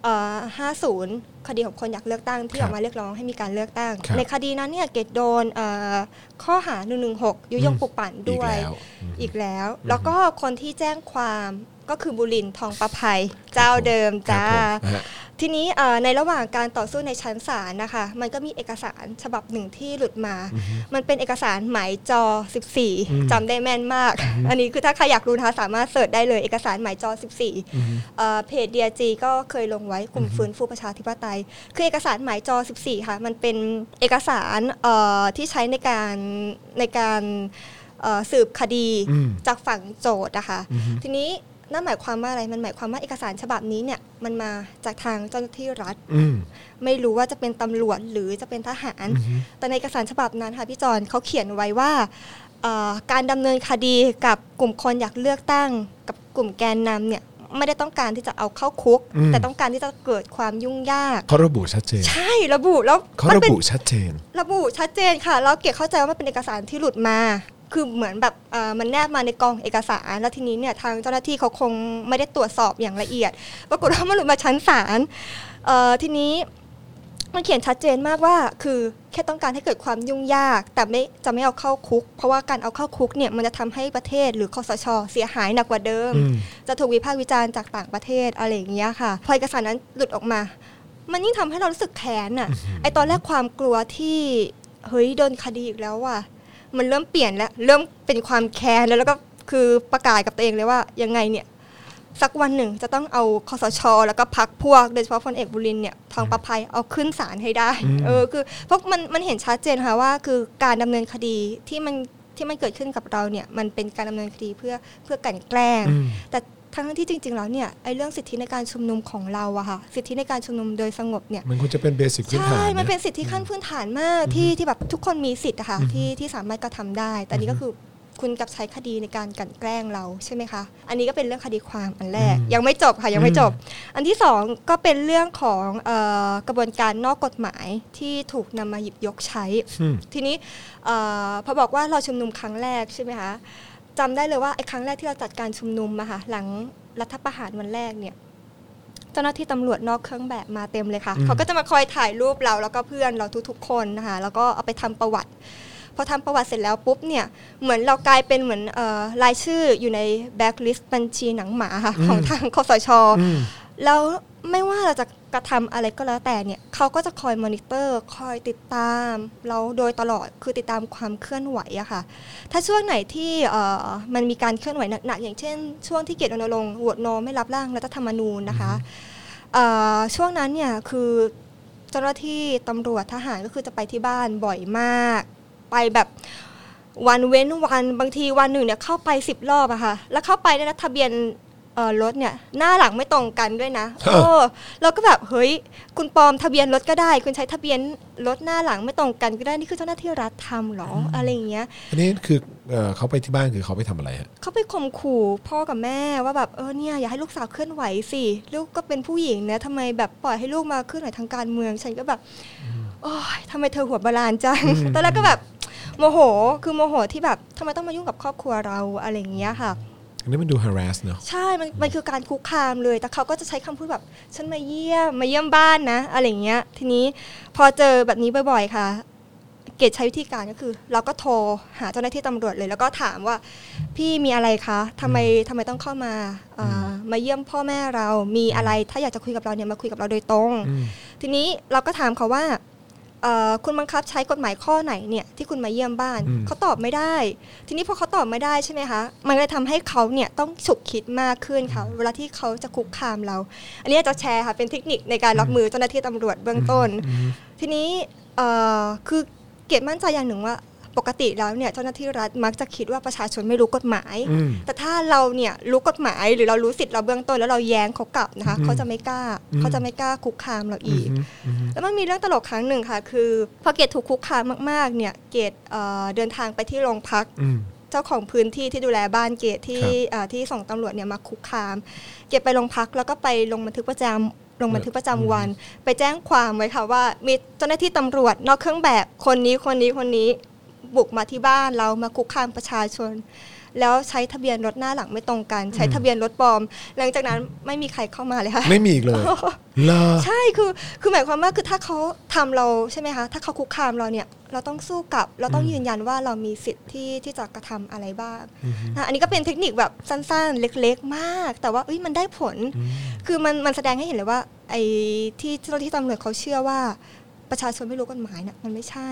เอ่อห้าสิบคดีของคนอยากเลือกตั้งที่ออกมาเรียกร้องให้มีการเลือกตั้งในคดีนั้นเนี่ยเกดโดนเอ่อข้อหาหนึ่งหนึ่งหกยุยงปลุกปั่นด้วยอีกแล้วแล้วก็คนที่แจ้งความก็คือบุรินทร์ทองประภัยเจ้าเดิมจ้าทีนี้ในระหว่างการต่อสู้ในชั้นศาลนะคะมันก็มีเอกสารฉบับหนึ่งที่หลุดมามันเป็นเอกสารหมายจอสิบสี่จำได้แม่นมากอันนี้คือถ้าใครอยากรู้นะคะสามารถเสิร์ชได้เลยเอกสารหมายจอสิบสี่เอ่อเพจ ดี อาร์ จี ก็เคยลงไว้กลุ่มฟื้นฟูประชาธิปไตยคือเอกสารหมายจอสิบสี่ค่ะมันเป็นเอกสารเอ่อที่ใช้ในการในการเอ่อสืบคดีจากฝั่งโจทก์นะคะทีนี้นั่นหมายความว่าอะไรมันหมายความว่าเอกสารฉบับนี้เนี่ยมันมาจากทางเจ้าหน้าที่รัฐไม่รู้ว่าจะเป็นตำรวจหรือจะเป็นทหารแต่ในเอกสารฉบับนั้นค่ะพี่จอนเขาเขียนไว้ว่า การดำเนินคดีกับกลุ่มคนอยากเลือกตั้งกับกลุ่มแกนนำเนี่ยไม่ได้ต้องการที่จะเอาเข้าคุกแต่ต้องการที่จะเกิดความยุ่งยากเขาระบุชัดเจนใช่ระบุแล้วเขาระบุชัดเจนระบุชัดเจนค่ะแล้วเก๋เข้าใจว่ามันเป็นเอกสารที่หลุดมาคือเหมือนแบบมันแนบมาในกองเอกสารแล้วทีนี้เนี่ยทางเจ้าหน้าที่เขาคงไม่ได้ตรวจสอบอย่างละเอียดปรากฏว่ามันหลุดมาชั้นศาลทีนี้มันเขียนชัดเจนมากว่าคือแค่ต้องการให้เกิดความยุ่งยากแต่ไม่จะไม่เอาเข้าคุกเพราะว่าการเอาเข้าคุกเนี่ยมันจะทำให้ประเทศหรือคสช.เสียหายหนักกว่าเดิมจะถูกวิพากษ์วิจารณ์จากต่างประเทศอะไรอย่างเงี้ยค่ะพอเอกสารนั้นหลุดออกมามันยิ่งทำให้เรารู้สึกแค้นอ่ะไอตอนแรกความกลัวที่เฮ้ยโดนคดีอีกแล้วว่ะมันเริ่มเปลี่ยนแล้วเริ่มเป็นความแค้นแล้วแล้วก็คือประกาศกับตัวเองเลยว่ายังไงเนี่ยสักวันหนึ่งจะต้องเอาคสช.แล้วก็พรรคพวกโดยเฉพาะพลเอกบุรินทร์เนี่ยทองประภัยเอาขึ้นศาลให้ได้เออคือเพราะมันมันเห็นชัดเจนค่ะว่าคือการดำเนินคดีที่มันที่มันเกิดขึ้นกับเราเนี่ยมันเป็นการดำเนินคดีเพื่อเพื่อกันแกล้งแต่ทั้งที่จริงๆแล้วเนี่ยไอ้เรื่องสิทธิในการชุมนุมของเราอะค่ะสิทธิในการชุมนุมโดยสงบเนี่ยมันควรจะเป็นเบสิกพื้นฐานใช่มันเป็นสิทธิขั้นพื้นฐานมากที่ที่แบบทุกคนมีสิทธิ์อะค่ะที่ที่สามารถกระทำได้แต่นี่ก็คือคุณกับใช้คดีในการกลั่นแกล้งเราใช่ไหมคะอันนี้ก็เป็นเรื่องคดีความอันแรกยังไม่จบค่ะยังไม่จบอันที่สองก็เป็นเรื่องของเอ่อกระบวนการนอกกฎหมายที่ถูกนำมาหยิบยกใช้ทีนี้เอ่อพอบอกว่าเราชุมนุมครั้งแรกใช่ไหมคะจำได้เลยว่าไอ้ครั้งแรกที่เราจัดการชุมนุมอะค่ะหลังรัฐประหารวันแรกเนี่ยเจ้าหน้าที่ตำรวจนอกเครื่องแบบมาเต็มเลยค่ะเขาก็จะมาคอยถ่ายรูปเราแล้วก็เพื่อนเราทุกๆคนนะคะแล้วก็เอาไปทำประวัติพอทำประวัติเสร็จแล้วปุ๊บเนี่ยเหมือนเรากลายเป็นเหมือนเอ่อรายชื่ออยู่ในแบล็คลิสต์บัญชีหนังหมาค่ะของทางคสช.แล้วไม่ว่าเราจะกระทำอะไรก็แล้วแต่เนี่ยเขาก็จะคอยมอนิเตอร์คอยติดตามเราโดยตลอดคือติดตามความเคลื่อนไหวอะค่ะถ้าช่วงไหนที่เอ่อมันมีการเคลื่อนไหวหนักๆอย่างเช่นช่วงที่เกียรติรณรงค์โหวตโนไม่รับร่างรัฐธรรมนูญนะคะเอ่อช่วงนั้นเนี่ยคือเจ้าหน้าที่ตำรวจทหารก็คือจะไปที่บ้านบ่อยมากไปแบบวันเว้นวันบางทีวันหนึ่งเนี่ยเข้าไปสิบรอบอะค่ะแล้วเข้าไปได้รับทะเบียนเอ่อรถเนี่ยหน้าหลังไม่ตรงกันด้วยนะโอ้เราก็แบบเฮ้ยคุณปลอมทะเบียนรถก็ได้คุณใช้ทะเบียนรถหน้าหลังไม่ตรงกันก็ได้นี่คือเจ้าหน้าที่รัฐทำหรออะไรอย่างเงี้ยอันนี้คือเอ่อเขาไปที่บ้านคือเขาไปทำอะไรฮะเขาไปข่มขู่พ่อกับแม่ว่าแบบเออเนี่ยอย่าให้ลูกสาวเคลื่อนไหวสิลูกก็เป็นผู้หญิงนะทำไมแบบปล่อยให้ลูกมาเคลื่อนไหวทางการเมืองฉันก็แบบโอ้ยทำไมเธอหัวบาลานจังตอนแรกก็แบบโมโหคือโมโหที่แบบทำไมต้องมายุ่งกับครอบครัวเราอะไรอย่างเงี้ยค่ะอันนี้มันดู harass เนอะใช่มันมันคือการคุกคามเลยแต่เขาก็จะใช้คำพูดแบบฉันมาเยี่ยมมาเยี่ยมบ้านนะอะไรอย่างเงี้ยทีนี้พอเจอแบบนี้บ่อยๆค่ะเกดใช้วิธีการก็คือเราก็โทรหาเจ้าหน้าที่ตำรวจเลยแล้วก็ถามว่าพี่มีอะไรคะทำไมทำไมต้องเข้ามามาเยี่ยมพ่อแม่เรามีอะไรถ้าอยากจะคุยกับเราเนี่ยมาคุยกับเราโดยตรงทีนี้เราก็ถามเขาว่าคุณบังคับใช้กฎหมายข้อไหนเนี่ยที่คุณมาเยี่ยมบ้านเขาตอบไม่ได้ทีนี้พอเขาตอบไม่ได้ใช่ไหมคะมันเลยทำให้เขาเนี่ยต้องฉุกคิดมากขึ้นค่ะเวลาที่เขาจะคุกคามเราอันนี้จะแชร์ค่ะเป็นเทคนิคในการรับมือเจ้าหน้าที่ตำรวจเบื้องต้นทีนี้คือเกดมั่นใจอย่างหนึ่งว่าปกติแล้วเนี่ยเจ้าหน้าที่รัฐมักจะคิดว่าประชาชนไม่รู้กฎหมายแต่ถ้าเราเนี่ยรู้กฎหมายหรือเรารู้สิทธิ์เราเบื้องต้นแล้วเราแย้งเขากลับนะคะเขาจะไม่กล้าเขาจะไม่กล้าคุกคามเราอีกแล้วมันมีเรื่องตลกครั้งหนึ่งค่ะคือพอเกดถูกคุกคามมากๆเนี่ยเกดเดินทางไปที่โรงพักเจ้าของพื้นที่ที่ดูแลบ้านเกดที่ที่ส่งตำรวจเนี่ยมาคุกคามเกดไปโรงพักแล้วก็ไปลงบันทึกประจำลงบันทึกประจำวันไปแจ้งความไว้ค่ะว่ามีเจ้าหน้าที่ตำรวจนอกเครื่องแบบคนนี้คนนี้คนนี้บุกมาที่บ้านเรามาคุกคามประชาชนแล้วใช้ทะเบียนรถหน้าหลังไม่ตรงกันใช้ทะเบียนรถปลอมหลังจากนั้นไม่มีใครเข้ามาเลยค่ะไม่มีอีกเลยใช่คือคือหมายความว่าคือถ้าเขาทำเราใช่ไหมคะถ้าเขาคุกคามเราเนี่ยเราต้องสู้กลับเราต้องยืนยันว่าเรามีสิทธิ์ที่ที่จะกระทำอะไรบ้างอันนี้ก็เป็นเทคนิคแบบสั้นๆเล็กๆมากแต่ว่ามันได้ผลคือมันมันแสดงให้เห็นเลยว่าไอ้ที่เจ้าที่ตำรวจเขาเชื่อว่าประชาชนไม่รู้กฎหมายเนี่ยมันไม่ใช่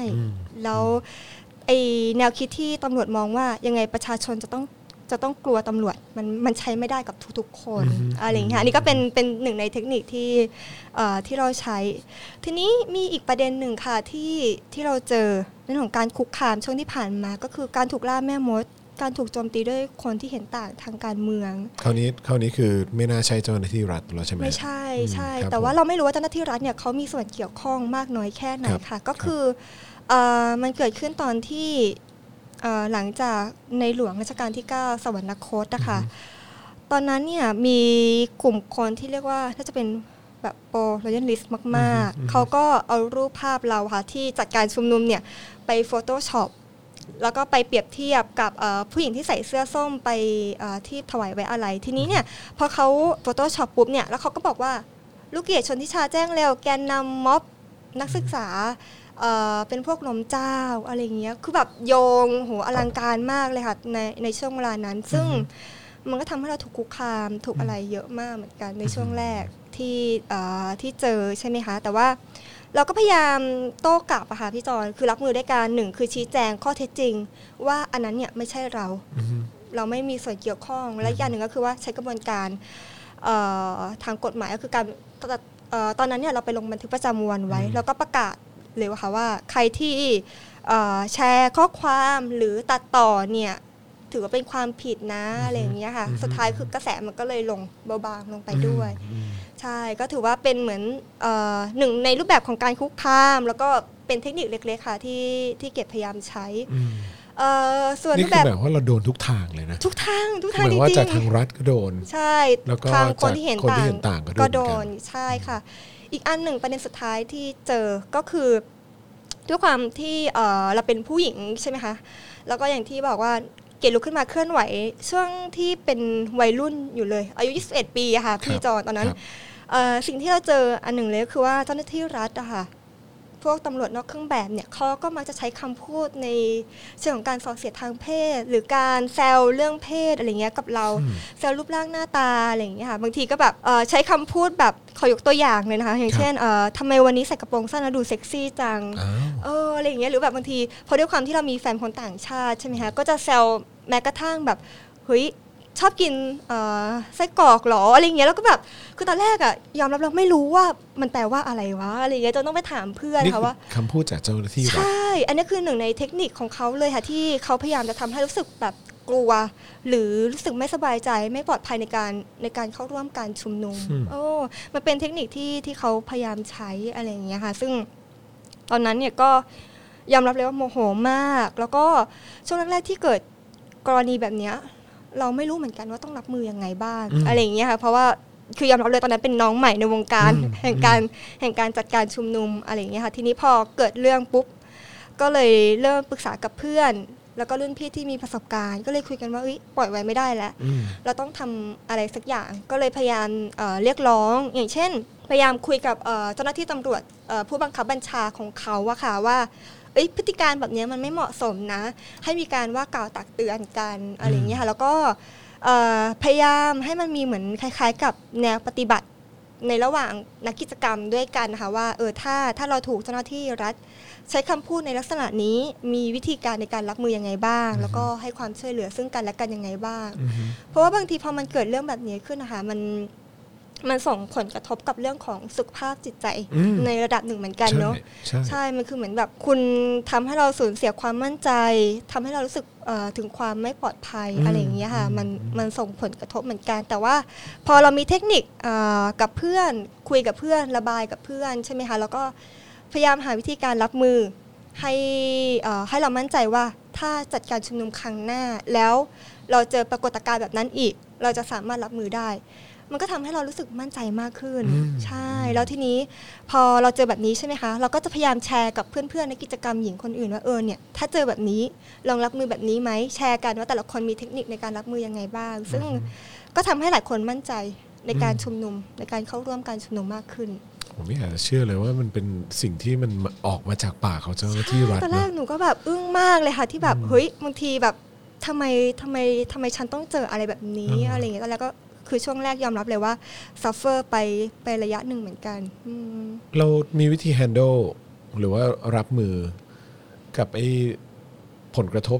แล้วไอแนวคิดที่ตำรวจมองว่ายังไงประชาชนจะต้องจะต้องกลัวตำรวจมันมันใช้ไม่ได้กับทุกๆคนอะไรอย่างเงี้ยอันนี้ก็เป็นเป็นหนึ่งในเทคนิคที่เอ่อที่เราใช้ทีนี้มีอีกประเด็นหนึ่งค่ะที่ที่เราเจอเรื่องของการคุกคามช่วงที่ผ่านมาก็คือการถูกล่าแม่มดการถูกโจมตีด้วยคนที่เห็นต่างทางการเมืองคราวนี้คราวนี้คือไม่น่าใช่เจ้าหน้าที่รัฐแล้วใช่ไหมไม่ใช่ใช่แต่ว่าเราไม่รู้ว่าเจ้าหน้าที่รัฐเนี่ยเขามีส่วนเกี่ยวข้องมากน้อยแค่ไหนค่ะก็คือมันเกิดขึ้นตอนที่ หลังจากในหลวงรัชกาลที่เก้าสวรรคตนะคะตอนนั้นเนี่ยมีกลุ่มคนที่เรียกว่าน่าจะเป็นแบบโปรโรยัลลิสต์มากๆเขาก็เอารูปภาพเราค่ะที่จัดการชุมนุมเนี่ยไปโฟโต้ช็อปแล้วก็ไปเปรียบเทียบกับผู้หญิงที่ใส่เสื้อส้มไปที่ถวายไว้อะไรทีนี้เนี่ยพอเขาโฟโต้ช็อปปุ๊บเนี่ยแล้วเขาก็บอกว่าลูกเกดชนทิชาแจ้งเร็วแกนนำม็อบนักศึกษาเอ่อเป็นพวกนมเจ้าอะไรเงี้ยคือแบบโยงโหอลังการมากเลยค่ะในในช่วงเวลานั้นซึ่งมันก็ทำให้เราถูกคุกคามถูกอะไรเยอะมากเหมือนกันในช่วงแรกที่เอ่อที่เจอใช่ไหมคะแต่ว่าเราก็พยายามโต้กลับอะค่ะพี่จอนคือรับมือด้วยการหนึ่งคือชี้แจงข้อเท็จจริงว่าอันนั้นเนี่ยไม่ใช่เราเราไม่มีส่วนเกี่ยวข้องและอย่างหนึ่งก็คือว่าใช้กระบวนการเอ่อทางกฎหมายก็คือการตอนนั้นเนี่ยเราไปลงบันทึกประจำวันไว้แล้วก็ประกาศเลยว่าค่ะว่าใครที่แชร์ข้อความหรือตัดต่อเนี่ยถือว่าเป็นความผิดนะอะไรอย่างเงี้ยค่ะสุดท้ายคือกระแสมันก็เลยลงเบาบางลงไปด้วยใช่ก็ถือว่าเป็นเหมือนหนึ่งในรูปแบบของการคุกคามแล้วก็เป็นเทคนิคเล็กๆค่ะที่ที่เก็บพยายามใช้ส่วนรูปแบบนี่คือแบบว่าเราโดนทุกทางเลยนะทุกทางทุกทางจริงๆหมายว่าจากทางรัฐก็โดนใช่แล้วก็จากคนที่เห็นต่างก็โดนใช่ค่ะอีกอันหนึ่งประเด็นสุดท้ายที่เจอก็คือด้วยความที่เอ่อเราเป็นผู้หญิงใช่ไหมคะแล้วก็อย่างที่บอกว่าเกดลุกขึ้นมาเคลื่อนไหวช่วงที่เป็นวัยรุ่นอยู่เลยอายุยี่สิบเอ็ดปีอะค่ะพี่จอนตอนนั้นเอ่อสิ่งที่เราเจออันหนึ่งเลยคือว่าเจ้าหน้าที่รัฐอะค่ะพวกตำรวจนอกเครื่องแบบเนี่ยเขาก็มักจะใช้คำพูดในเชิงของการส่อเสียดทางเพศหรือการแซวเรื่องเพศอะไรเงี้ยกับเราแซวรูปร่างหน้าตาอะไรอย่างเงี้ยค่ะบางทีก็แบบใช้คำพูดแบบขอยกตัวอย่างเลยนะคะอย่างเช่นทำไมวันนี้ใส่กระโปรงสั้นแล้วดูเซ็กซี่จังเอออะไรอย่างเงี้ยหรือแบบบางทีพอด้วยความที่เรามีแฟนคนต่างชาติใช่ไหมคะก็จะแซวแม้กระทั่งแบบเฮ้ยชอบกินไส้กรอกหรออะไรเงี้ยแล้วก็แบบคือตอนแรกอะยอมรับเราไม่รู้ว่ามันแปลว่าอะไรวะอะไรเงี้ยจนต้องไปถามเพื่อนค่ะว่าคำพูดจากเจ้าหน้าที่ใช่อันนี้คือหนึ่งในเทคนิคของเขาเลยค่ะที่เขาพยายามจะทำให้รู้สึกแบบกลัวหรือรู้สึกไม่สบายใจไม่ปลอดภัยในการในการเข้าร่วมการชุมนุมโอ้มันเป็นเทคนิคที่ที่เขาพยายามใช้อะไรเงี้ยค่ะซึ่งตอนนั้นเนี่ยก็ยอมรับเลยว่าโมโหมากแล้วก็ช่วงแรกๆที่เกิดกรณีแบบเนี้ยเราไม่รู้เหมือนกันว่าต้องรับมือยังไงบ้าง อ, อะไรอย่างเงี้ยค่ะเพราะว่าคือยอมรับเลยตอนนั้นเป็นน้องใหม่ในวงการแห่งการแห่งการจัดการชุมนุมอะไรอย่างเงี้ยค่ะทีนี้พอเกิดเรื่องปุ๊บก็เลยเริ่มปรึกษากับเพื่อนแล้วก็รุ่นพี่ที่มีประสบการณ์ก็เลยคุยกันว่าปล่อยไว้ไม่ได้แล้วเราต้องทำอะไรสักอย่างก็เลยพยายามเรียกร้องอย่างเช่นพยายามคุยกับเจ้าหน้าที่ตำรวจผู้บังคับบัญชาของเขาว่าค่ะว่าพฤติการแบบนี้มันไม่เหมาะสมนะให้มีการว่ากล่าวตักเตือนกันอะไรอย่างเงี้ยค่ะแล้วก็พยายามให้มันมีเหมือนคล้ายๆกับแนวปฏิบัติในระหว่างนักกิจกรรมด้วยกันนะคะว่าเออถ้าถ้าเราถูกเจ้าหน้าที่รัฐใช้คำพูดในลักษณะนี้มีวิธีการในการรับมือยังไงบ้างแล้วก็ให้ความช่วยเหลือซึ่งกันและกันยังไงบ้างเพราะว่าบางทีพอมันเกิดเรื่องแบบนี้ขึ้นนะคะมันมันส่งผลกระทบกับเรื่องของสุขภาพจิตใจในระดับหนึ่งเหมือนกันเนาะใช่ใช่มันคือเหมือนแบบคุณทำให้เราสูญเสียความมั่นใจทำให้เรารู้สึกถึงความไม่ปลอดภัย อ, อะไรอย่างเงี้ยค่ะมันมันส่งผลกระทบเหมือนกันแต่ว่าพอเรามีเทคนิคกับเพื่อนคุยกับเพื่อนระบายกับเพื่อนใช่ไหมคะแล้วก็พยายามหาวิธีการรับมือให้ให้เรามั่นใจว่าถ้าจัดการชุมนุมครั้งหน้าแล้วเราเจอปรากฏการณ์แบบนั้นอีกเราจะสามารถรับมือได้มันก็ทำให้เรารู้สึกมั่นใจมากขึ้นใช่แล้วทีนี้พอเราเจอแบบนี้ใช่ไหมคะเราก็จะพยายามแชร์กับเพื่อนๆในกิจกรรมหญิงคนอื่นว่าเออเนี่ยถ้าเจอแบบนี้ลองรับมือแบบนี้ไหมแชร์กันว่าแต่ละคนมีเทคนิคในการรับมือยังไงบ้างซึ่งก็ทำให้หลายคนมั่นใจในการชุมนุมในการเข้าร่วมการชุมนุมมากขึ้นผมไม่อยากจะเชื่อเลยว่ามันเป็นสิ่งที่มันออกมาจากปากของเจ้าหน้าที่รัฐตอนแรกหนูก็แบบอึ้งมากเลยค่ะที่แบบเฮ้ยบางทีแบบทำไมทำไมทำไมฉันต้องเจออะไรแบบนี้อะไรอย่างเงี้ยตอนแรกก็คือช่วงแรกยอมรับเลยว่าซัฟเฟอร์ไปไประยะหนึ่งเหมือนกันเรามีวิธีแฮนเดิลหรือว่ารับมือกับไอ้ผลกระทบ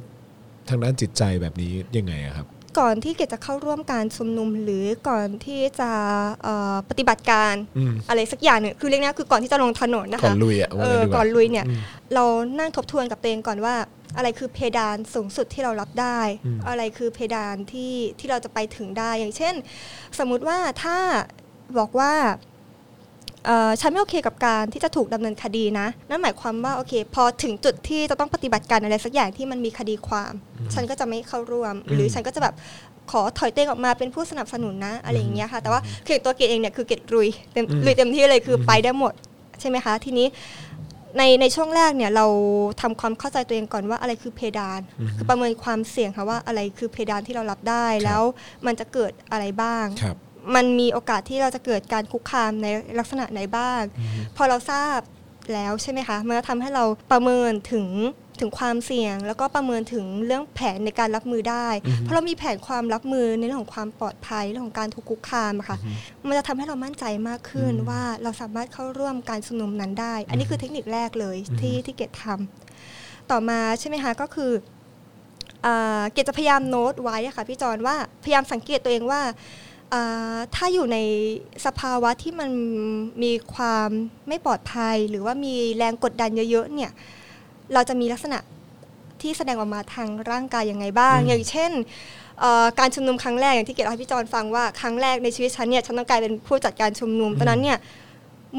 ทางด้านจิตใจแบบนี้ยังไงครับก่อนที่เกดจะเข้าร่วมการชุมนุมหรือก่อนที่จะปฏิบัติการ อ, อะไรสักอย่างเนี่ยคือเรียกนะคือก่อนที่จะลงถนนนะคะก่อนลุยอ่ะก่อนลุยเนี่ยเรานั่งทบทวนกับตัวเองก่อนว่าอะไรคือเพดานสูงสุดที่เรารับได้อะไรคือเพดานที่ที่เราจะไปถึงได้อย่างเช่นสมมุติว่าถ้าบอกว่า ฉันไม่โอเคกับการที่จะถูกดำเนินคดีนะนั่นหมายความว่าโอเคพอถึงจุดที่จะต้องปฏิบัติการอะไรสักอย่างที่มันมีคดีความฉันก็จะไม่เข้าร่วมหรือฉันก็จะแบบขอถอยเต้งออกมาเป็นผู้สนับสนุนนะอะไรอย่างเงี้ยค่ะแต่ว่าคือตัวเกดเองเนี่ยคือเกดลุยเต็มลุยเต็มที่เลยคือไปได้หมดใช่ไหมคะทีนี้ในในช่วงแรกเนี่ยเราทำความเข้าใจตัวเองก่อนว่าอะไรคือเพดานคือประเมินความเสี่ยงค่ะว่าอะไรคือเพดานที่เรารับได้แล้วมันจะเกิดอะไรบ้างมันมีโอกาสที่เราจะเกิดการคุกคามในลักษณะไหนบ้างพอเราทราบแล้วใช่ไหมคะมันก็ทำให้เราประเมินถึงถึงความเสี่ยงแล้วก็ประเมินถึงเรื่องแผนในการรับมือได้เพราะเรามีแผนความรับมือในเรื่องของความปลอดภัยเรื่องของการถูกคุกคามอะค่ะมันจะทำให้เรามั่นใจมากขึ้นว่าเราสามารถเข้าร่วมการชุมนุมนั้นได้อันนี้คือเทคนิคแรกเลยที่ที่เกดทำต่อมาใช่ไหมคะก็คือเกดจะพยายามโน้ตไว้อะค่ะพี่จอนว่าพยายามสังเกตตัวเองว่าถ้าอยู่ในสภาวะที่มันมีความไม่ปลอดภัยหรือว่ามีแรงกดดันเยอะๆเนี่ยเราจะมีลักษณะที่แสดงออกมาทางร่างกายยังไงบ้างอย่างเช่นการชุมนุมครั้งแรกอย่างที่เกดเล่าให้พี่จอนฟังว่าครั้งแรกในชีวิตฉันเนี่ยฉันต้องกลายเป็นผู้จัดการชุมนุมตอนนั้นเนี่ย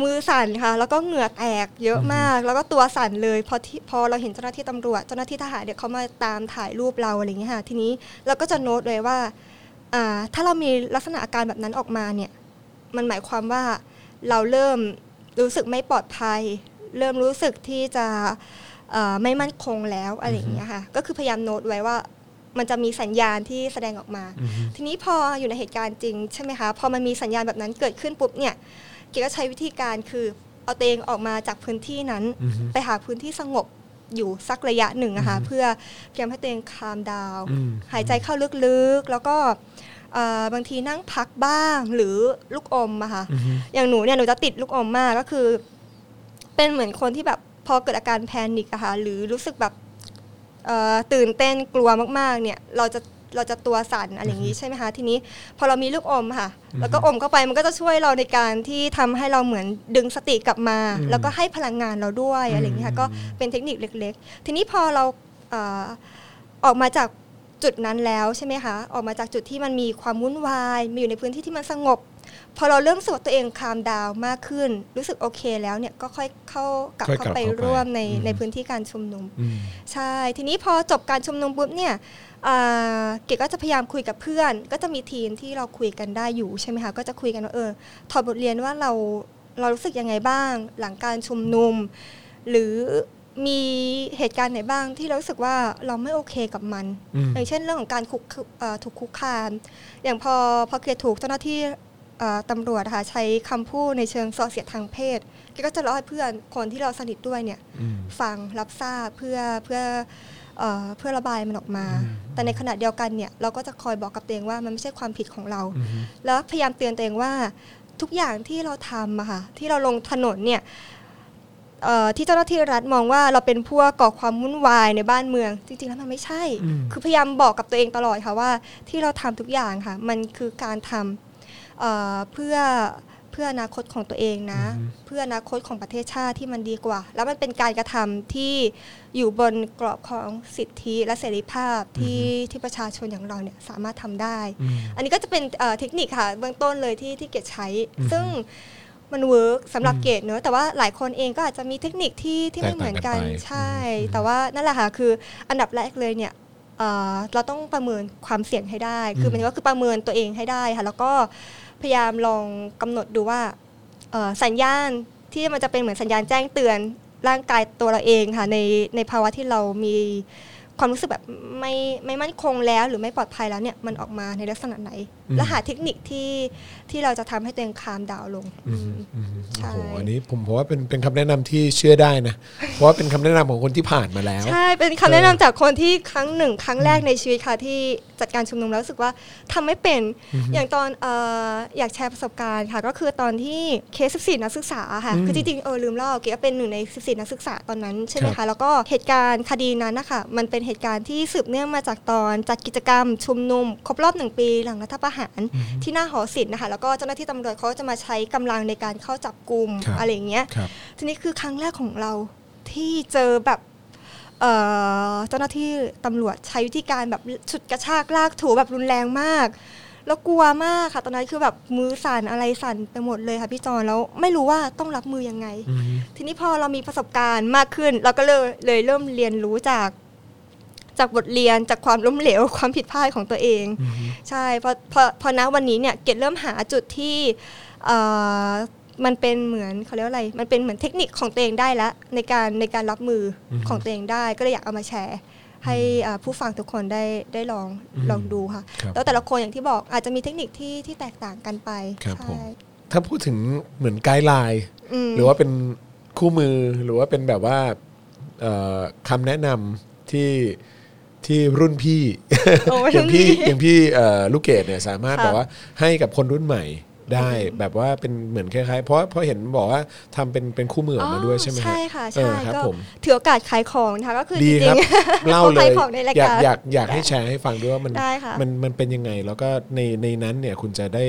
มือสั่นค่ะแล้วก็เหงื่อแตกเยอะมากแล้วก็ตัวสั่นเลยพอที่พอเราเห็นเจ้าหน้าที่ตำรวจเจ้าหน้าที่ทหารเดี๋ยวเขามาตามถ่ายรูปเราอะไรอย่างเงี้ยค่ะทีนี้เราก็จะโน้ตเลยว่าถ้าเรามีลักษณะอาการแบบนั้นออกมาเนี่ยมันหมายความว่าเราเริ่มรู้สึกไม่ปลอดภัยเริ่มรู้สึกที่จะไม่มั่นคงแล้วอะไรอย่างเงี้ยค่ะก็คือพยายามโน้ตไว้ว่ามันจะมีสัญญาณที่แสดงออกมาทีนี้พออยู่ในเหตุการณ์จริงใช่ไหมคะพอมันมีสัญญาณแบบนั้นเกิดขึ้นปุ๊บเนี่ยเกดก็ใช้วิธีการคือเอาตัวเองออกมาจากพื้นที่นั้นไปหาพื้นที่สงบอยู่สักระยะหนึ่งนะคะเพื่อเตรียมให้ตัวเองคามดาวหายใจเข้าลึกๆแล้วก็บางทีนั่งพักบ้างหรือลูกอมอะค่ะอย่างหนูเนี่ยหนูจะติดลูกอมมากก็คือเป็นเหมือนคนที่แบบพอเกิดอาการแพนิคอะค่ะหรือรู้สึกแบบตื่นเต้นกลัวมากๆเนี่ยเราจะเราจะตัวสั่นอะไรอย่างนี้ใช่ไหมคะทีนี้พอเรามีลูกอมค่ะแล้วก็อมเข้าไปมันก็จะช่วยเราในการที่ทำให้เราเหมือนดึงสติกลับมาแล้วก็ให้พลังงานเราด้วยอะไรอย่างนี้ค่ะก็เป็นเทคนิคเล็กๆทีนี้พอเราออกมาจากจุดนั้นแล้วใช่ไหมคะออกมาจากจุดที่มันมีความวุ่นวายมีอยู่ในพื้นที่ที่มันสงบพอเราเริ่มสวดตัวเองคามดาวมากขึ้นรู้สึกโอเคแล้วเนี่ยก็ค่อยเข้ากลับเข้าไปร่วมในในพื้นที่การชุมนุมใช่ทีนี้พอจบการชุมนุมปุ๊บเนี่ยเกดก็จะพยายามคุยกับเพื่อนก็จะมีทีมที่เราคุยกันได้อยู่ใช่ไหมคะก็จะคุยกันว่าเออถอดบทเรียนว่าเราเรารู้สึกยังไงบ้างหลังการชุมนุมหรือมีเหตุการณ์ไหนบ้างที่เรารู้สึกว่าเราไม่โอเคกับมันอย่างเช่นเรื่องของการถูกคุกคามอย่างพอพอเกดถูกเจ้าหน้าที่ตำรวจค่ะใช้คำพูดในเชิงส่อเสียดทางเพศเกดก็จะเล่าให้เพื่อนคนที่เราสนิทด้วยเนี่ยฟังรับทราบเพื่อเพื่อเอ่อเพื่อระบายมันออกมาแต่ในขณะเดียวกันเนี่ยเราก็จะคอยบอกกับตัวเองว่ามันไม่ใช่ความผิดของเราแล้วพยายามเตือนตัวเองว่าทุกอย่างที่เราทำอะค่ะที่เราลงถนนเนี่ยเอ่อที่เจ้าหน้าที่รัฐมองว่าเราเป็นพวกก่อความวุ่นวายในบ้านเมืองจริงๆแล้วมันไม่ใช่คือพยายามบอกกับตัวเองตลอดค่ะว่าที่เราทำทุกอย่างค่ะมันคือการทำเอ่อเพื่อเพื่ออนาคตของตัวเองนะ mm-hmm. เพื่ออนาคตของประเทศชาติที่มันดีกว่าแล้วมันเป็นการกระทำที่อยู่บนกรอบของสิทธิและเสรีภาพ mm-hmm. ที่ที่ประชาชนอย่างเราเนี่ยสามารถทำได้ mm-hmm. อันนี้ก็จะเป็นเอ่อเทคนิคค่ะเบื้องต้นเลยที่ที่เกดใช้ mm-hmm. ซึ่งมันเวิร์กสำหรับ mm-hmm. เกดเนอะแต่ว่าหลายคนเองก็อาจจะมีเทคนิคที่ที่ไม่เหมือนกันใช่ mm-hmm. แต่ว่านั่นแหละค่ะคืออันดับแรกเลยเนี่ยเอ่อเราต้องประเมินความเสี่ยงให้ได้ mm-hmm. คือมันก็คือประเมินตัวเองให้ได้ค่ะแล้วก็พยายามลองกำหนดดูว่าสัญญาณที่มันจะเป็นเหมือนสัญญาณแจ้งเตือนร่างกายตัวเราเองค่ะในในภาวะที่เรามีความรู้สึกแบบไม่ไม่มั่นคงแล้วหรือไม่ปลอดภัยแล้วเนี่ยมันออกมาในลักษณะไหนและหาเทคนิคที่ที่เราจะทำให้ตัวเองคามดาวลงใช่อันนี้ผมเพราะว่าเป็นเป็นคำแนะนำที่เชื่อได้นะเพราะว่าเป็นคำแนะนำของคนที่ผ่านมาแล้วใช่เป็นคำแนะนำจากคนที่ครั้งหนึ่งครั้งแรกในชีวิตค่ะที่จัดการชุมนุมแล้วรู้สึกว่าทำไม่เป็นอย่างตอนเอ่ออยากแชร์ประสบการณ์ค่ะก็คือตอนที่เคสสิบสี่นักศึกษาค่ะคือจริงๆเออลืมเล่าเกก็เป็นหนึ่งในสิบสี่นักศึกษาตอนนั้นใช่ไหมคะแล้วก็เหตุการณ์คดีนั้นนะคะมันเป็นเหตุการณ์ที่สืบเนื่องมาจากตอนจัดกิจกรรมชุมนุมครบรอบหนึ่งปีหลังรัฐประหารที่หน้าหอศิลป์นะคะแล้วก็เจ้าหน้าที่ตำรวจเขาจะมาใช้กำลังในการเข้าจับกุมอะไรอย่างเงี้ยทีนี้คือครั้งแรกของเราที่เจอแบบเอ่อเจ้าหน้าที่ตำรวจใช้วิธีการแบบฉุดกระชากลากถูแบบรุนแรงมาก แล้วกลัวมากค่ะตอนนั้นคือแบบมือสั่นอะไรสั่นไปหมดเลยค่ะพี่จอนแล้วไม่รู้ว่าต้องรับมือยังไงทีนี้พอเรามีประสบการณ์มากขึ้นเราก็เลยเลยเริ่มเรียนรู้จากจากบทเรียนจากความล้มเหลวความผิดพลาดของตัวเองใช่พอพอพอณวันนี้เนี่ยเกดเริ่มหาจุดที่มันเป็นเหมือนเขาเรียกว่าอะไรมันเป็นเหมือนเทคนิคของตัวเองได้แล้วในการในการรับมือของตัวเองได้ก็เลยอยากเอามาแชร์ให้ผู้ฟังทุกคนได้ได้ลองลองดูค่ะแล้วแต่ละคนอย่างที่บอกอาจจะมีเทคนิคที่ที่แตกต่างกันไปใช่ถ้าพูดถึงเหมือนไกด์ไลน์หรือว่าเป็นคู่มือหรือว่าเป็นแบบว่าคำแนะนำที่ที่รุ่นพี่ อย่างพี่อย่างพี่ลูกเกดเนี่ยสามารถแบบว่าให้กับคนรุ่นใหม่ได้แบบว่าเป็นเหมือนคล้ายๆเพราะเพราะเห็นบอกว่าทำเป็นเป็นคู่มือออกมาด้วยใช่ไหมใช่ค่ะใช่ก็ถือโอกาสขายของนะคะก็คือจริงๆเล่าเลยอยากอยากอยากให้แชร์ให้ฟังด้วยว่ามันมันมันเป็นยังไงแล้วก็ในในนั้นเนี่ยคุณจะได้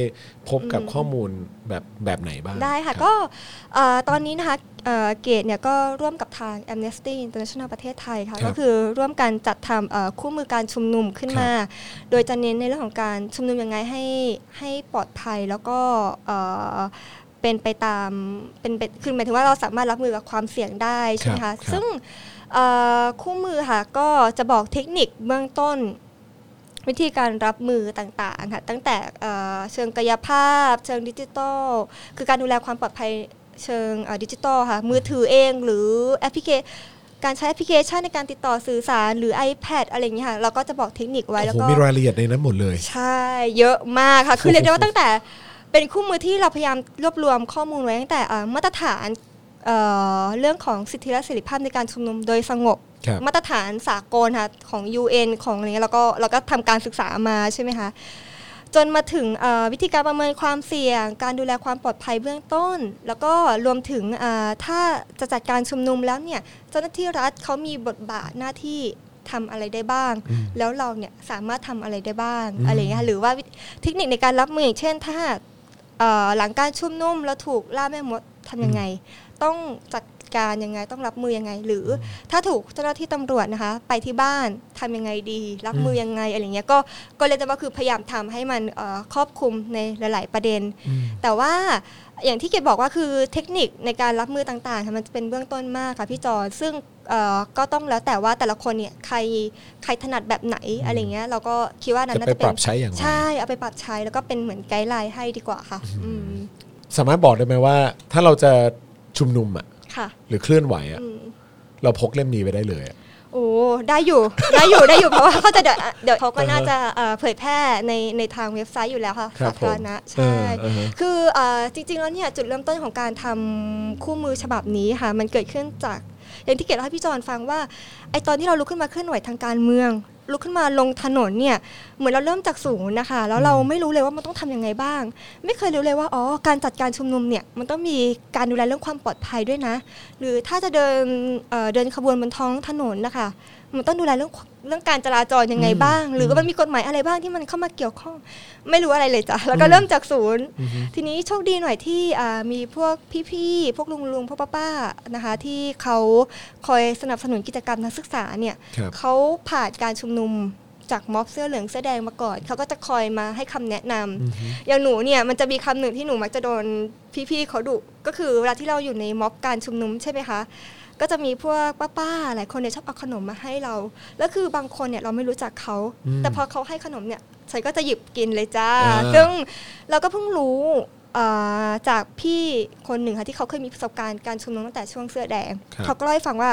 พบกับข้อมูลแบบแบบไหนบ้างได้ค่ะก็ตอนนี้นะคะเกตเนี่ยก็ร่วมกับทาง Amnesty International ประเทศไทยค่ะก็คือร่วมกันจัดทำคู่มือการชุมนุมขึ้นมาโดยจะเน้นในเรื่องของการชุมนุมยังไงให้ให้ปลอดภัยแล้วก็เป็นไปตามเป็นคือหมายถึงว่าเราสามารถรับมือกับความเสี่ยงได้ใช่ไหมคะซึ่งคู่มือค่ะก็จะบอกเทคนิคเบื้องต้นวิธีการรับมือต่างๆค่ะตั้งแต่เชิงกายภาพเชิงดิจิทัลคือการดูแลความปลอดภัยเชิงดิจิตอลค่ะมือถือเองหรือแอปพลิเคการใช้แอปพลิเคชันในการติดต่อสื่อสารหรือ iPad อะไรอย่างเงี้ยค่ะเราก็จะบอกเทคนิคไว้แล้วก็มีรายละเอียดในนั้นหมดเลยใช่เยอะมากค่ะคือเรียกได้ว่าตั้งแต่เป็นคู่มือที่เราพยายามรวบรวมข้อมูลไว้ตั้งแต่มาตรฐานเรื่องของสิทธิและเสรีภาพในการชุมนุมโดยสงบมาตรฐานสากลค่ะของ ยู เอ็น ของอะไรเงี้ยแล้วก็เราก็ทำการศึกษามาใช่ไหมคะจนมาถึงวิธีการประเมินความเสี่ยงการดูแลความปลอดภัยเบื้องต้นแล้วก็รวมถึงถ้าจะจัดการชุมนุมแล้วเนี่ยเจ้าหน้าที่รัฐเขามีบทบาทหน้าที่ทำอะไรได้บ้างแล้วเราเนี่ยสามารถทำอะไรได้บ้าง อ, อะไรเงี้ยหรือว่าเทคนิคในการรับมืออย่างเช่นถ้าหลังการชุมนุมเราถูกล่าแม่มดทำยังไงต้องจัดการยังไงต้องรับมือยังไงหรือถ้าถูกเจ้าหน้าที่ตำรวจนะคะไปที่บ้านทำยังไงดีรับมือยังไงอะไรเงี้ยก็ก็เลยจะว่าคือพยายามทำให้มันครอบคลุมในหลายๆประเด็นแต่ว่าอย่างที่เกดบอกว่าคือเทคนิคในการรับมือต่างๆมันจะเป็นเบื้องต้นมากค่ะพี่จอนซึ่งก็ต้องแล้วแต่ว่าแต่ละคนเนี่ยใครใครถนัดแบบไหนอะไรเงี้ยเราก็คิดว่านั้นน่าจะเป็นใช่เอาไปปรับใช้แล้วก็เป็นเหมือนไกด์ไลน์ให้ดีกว่าค่ะสามารถบอกได้ไหมว่าถ้าเราจะชุมนุมอ่ะหรือเคลื่อนไหวอ่ะเราพกเล่มนี้ไปได้เลยโอ้ได้อยู่ได้อยู่ได้อยู่เพราะว่าเขาจะเดี๋ยวเดี๋ยวเขาก็น่าจะเผยแพร่ในในทางเว็บไซต์อยู่แล้วค่ะสาธารณะใช่คือจริงๆแล้วเนี่ยจุดเริ่มต้นของการทำคู่มือฉบับนี้ค่ะมันเกิดขึ้นจากอย่างที่เกดเล่าให้พี่จอนฟังว่าไอตอนที่เราลุกขึ้นมาเคลื่อนไหวทางการเมืองลุกขึ้นมาลงถนนเนี่ยเหมือนเราเริ่มจากศูนย์นะคะแล้วเราไม่รู้เลยว่ามันต้องทำยังไงบ้างไม่เคยรู้เลยว่าอ๋อการจัดการชุมนุมเนี่ยมันต้องมีการดูแลเรื่องความปลอดภัยด้วยนะหรือถ้าจะเดินเอ่อเดินขบวนบนท้องถนนนะคะมันต้องดูแลเรื่องเรื่องการจราจรยังไงบ้างหรือว่ามันมีกฎหมายอะไรบ้างที่มันเข้ามาเกี่ยวข้องไม่รู้อะไรเลยจ้ะแล้วก็เริ่มจากศูนย์ทีนี้โชคดีหน่อยที่มีพวกพี่ๆพวกลุงๆพวกป้าๆนะคะที่เขาคอยสนับสนุนกิจกรรมทางศึกษาเนี่ยเขาผ่านการชุมนุมจากม็อบเสื้อเหลืองเสื้อแดงมาก่อนเขาก็จะคอยมาให้คำแนะนำอย่างหนูเนี่ยมันจะมีคำหนึ่งที่หนูมักจะโดนพี่ๆเขาดุก็คือเวลาที่เราอยู่ในม็อบการชุมนุมใช่ไหมคะก็จะมีพวกป้าๆหลายคนเนี่ยชอบเอาขนมมาให้เราแล้วคือบางคนเนี่ยเราไม่รู้จักเขาแต่พอเขาให้ขนมเนี่ยฉันก็จะหยิบกินเลยจ้าซึ่งเราก็เพิ่งรู้จากพี่คนหนึ่งค่ะที่เขาเคยมีประสบการณ์การชุมนุมตั้งแต่ช่วงเสื้อแดงเขาก็เล่าให้ฟังว่า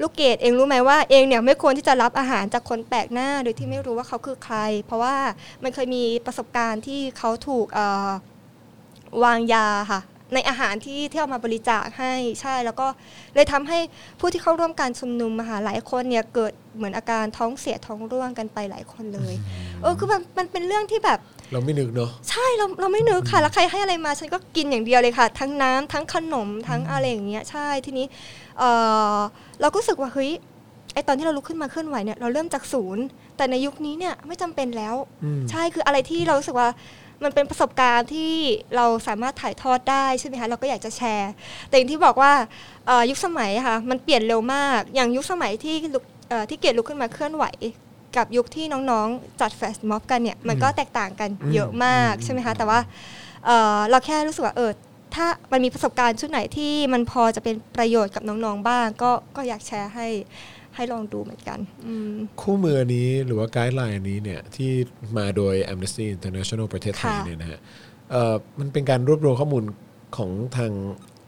ลูกเกดเองรู้ไหมว่าเองเนี่ยไม่ควรที่จะรับอาหารจากคนแปลกหน้าโดยที่ไม่รู้ว่าเขาคือใครเพราะว่ามันเคยมีประสบการณ์ที่เขาถูกวางยาค่ะในอาหารที่ที่เอามาบริจาคให้ใช่แล้วก็เลยทำให้ผู้ที่เข้าร่วมการชุมนุมมหาหลายคนเนี่ยเกิดเหมือนอาการท้องเสียท้องร่วงกันไปหลายคนเลยเออคือมันมันเป็นเรื่องที่แบบเราไม่นึกเนาะใช่เราเราไม่นึกค่ะแล้วใครให้อะไรมาฉันก็กินอย่างเดียวเลยค่ะทั้งน้ำทั้งขนมทั้งอะไรอย่างเงี้ยใช่ทีนี้เออเราก็รู้สึกว่าเฮ้ยไอตอนที่เราลุกขึ้นมาเคลื่อนไหวเนี่ยเราเริ่มจากศูนย์แต่ในยุคนี้เนี่ยไม่จำเป็นแล้วใช่คืออะไรที่เรารู้สึกว่ามันเป็นประสบการณ์ที่เราสามารถถ่ายทอดได้ใช่ไหมคะเราก็อยากจะแชร์แต่อย่างที่บอกว่ายุคสมัยค่ะมันเปลี่ยนเร็วมากอย่างยุคสมัยที่ที่เกดลุกขึ้นมาเคลื่อนไหว กับยุคที่น้องๆจัดแฟลชม็อบกันเนี่ยมันก็แตกต่างกันเยอะมากใช่ไหมคะแต่ว่าเราแค่รู้สึกว่าเออถ้ามันมีประสบการณ์ชุดไหนที่มันพอจะเป็นประโยชน์กับน้องๆบ้างก็ก็อยากแชร์ให้ให้ลองดูเหมือนกันคู่มือนี้หรือว่าไกด์ไลน์นี้เนี่ยที่มาโดย Amnesty International ประเทศไทยเนี่ยนะฮะมันเป็นการรวบรวมข้อมูลของทาง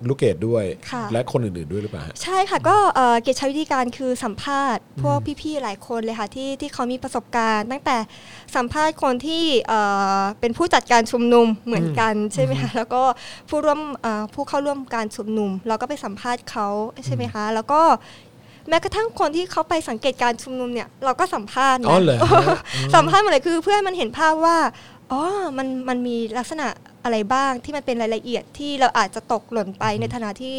ลูกเกดด้วยและคนอื่นๆด้วยหรือเปล่าใช่ค่ะก็เกดใช้วิธีการคือสัมภาษณ์พวกพี่ๆหลายคนเลยค่ะที่ที่เขามีประสบการณ์ตั้งแต่สัมภาษณ์คนที่เป็นผู้จัดการชุมนุมเหมือนกันใช่ไหมคะแล้วก็ผู้ร่วมผู้เข้าร่วมการชุมนุมเราก็ไปสัมภาษณ์เขาใช่ไหมคะแล้วก็แม้กระทั่งคนที่เขาไปสังเกตการชุมนุมเนี่ยเราก็สัมภาษณ์นะ สัมภาษณ์หมดเลยคือเพื่อให้มันเห็นภาพว่าอ๋อมันมันมีลักษณะอะไรบ้างที่มันเป็นรายละเอียดที่เราอาจจะตกหล่นไปในฐานะที่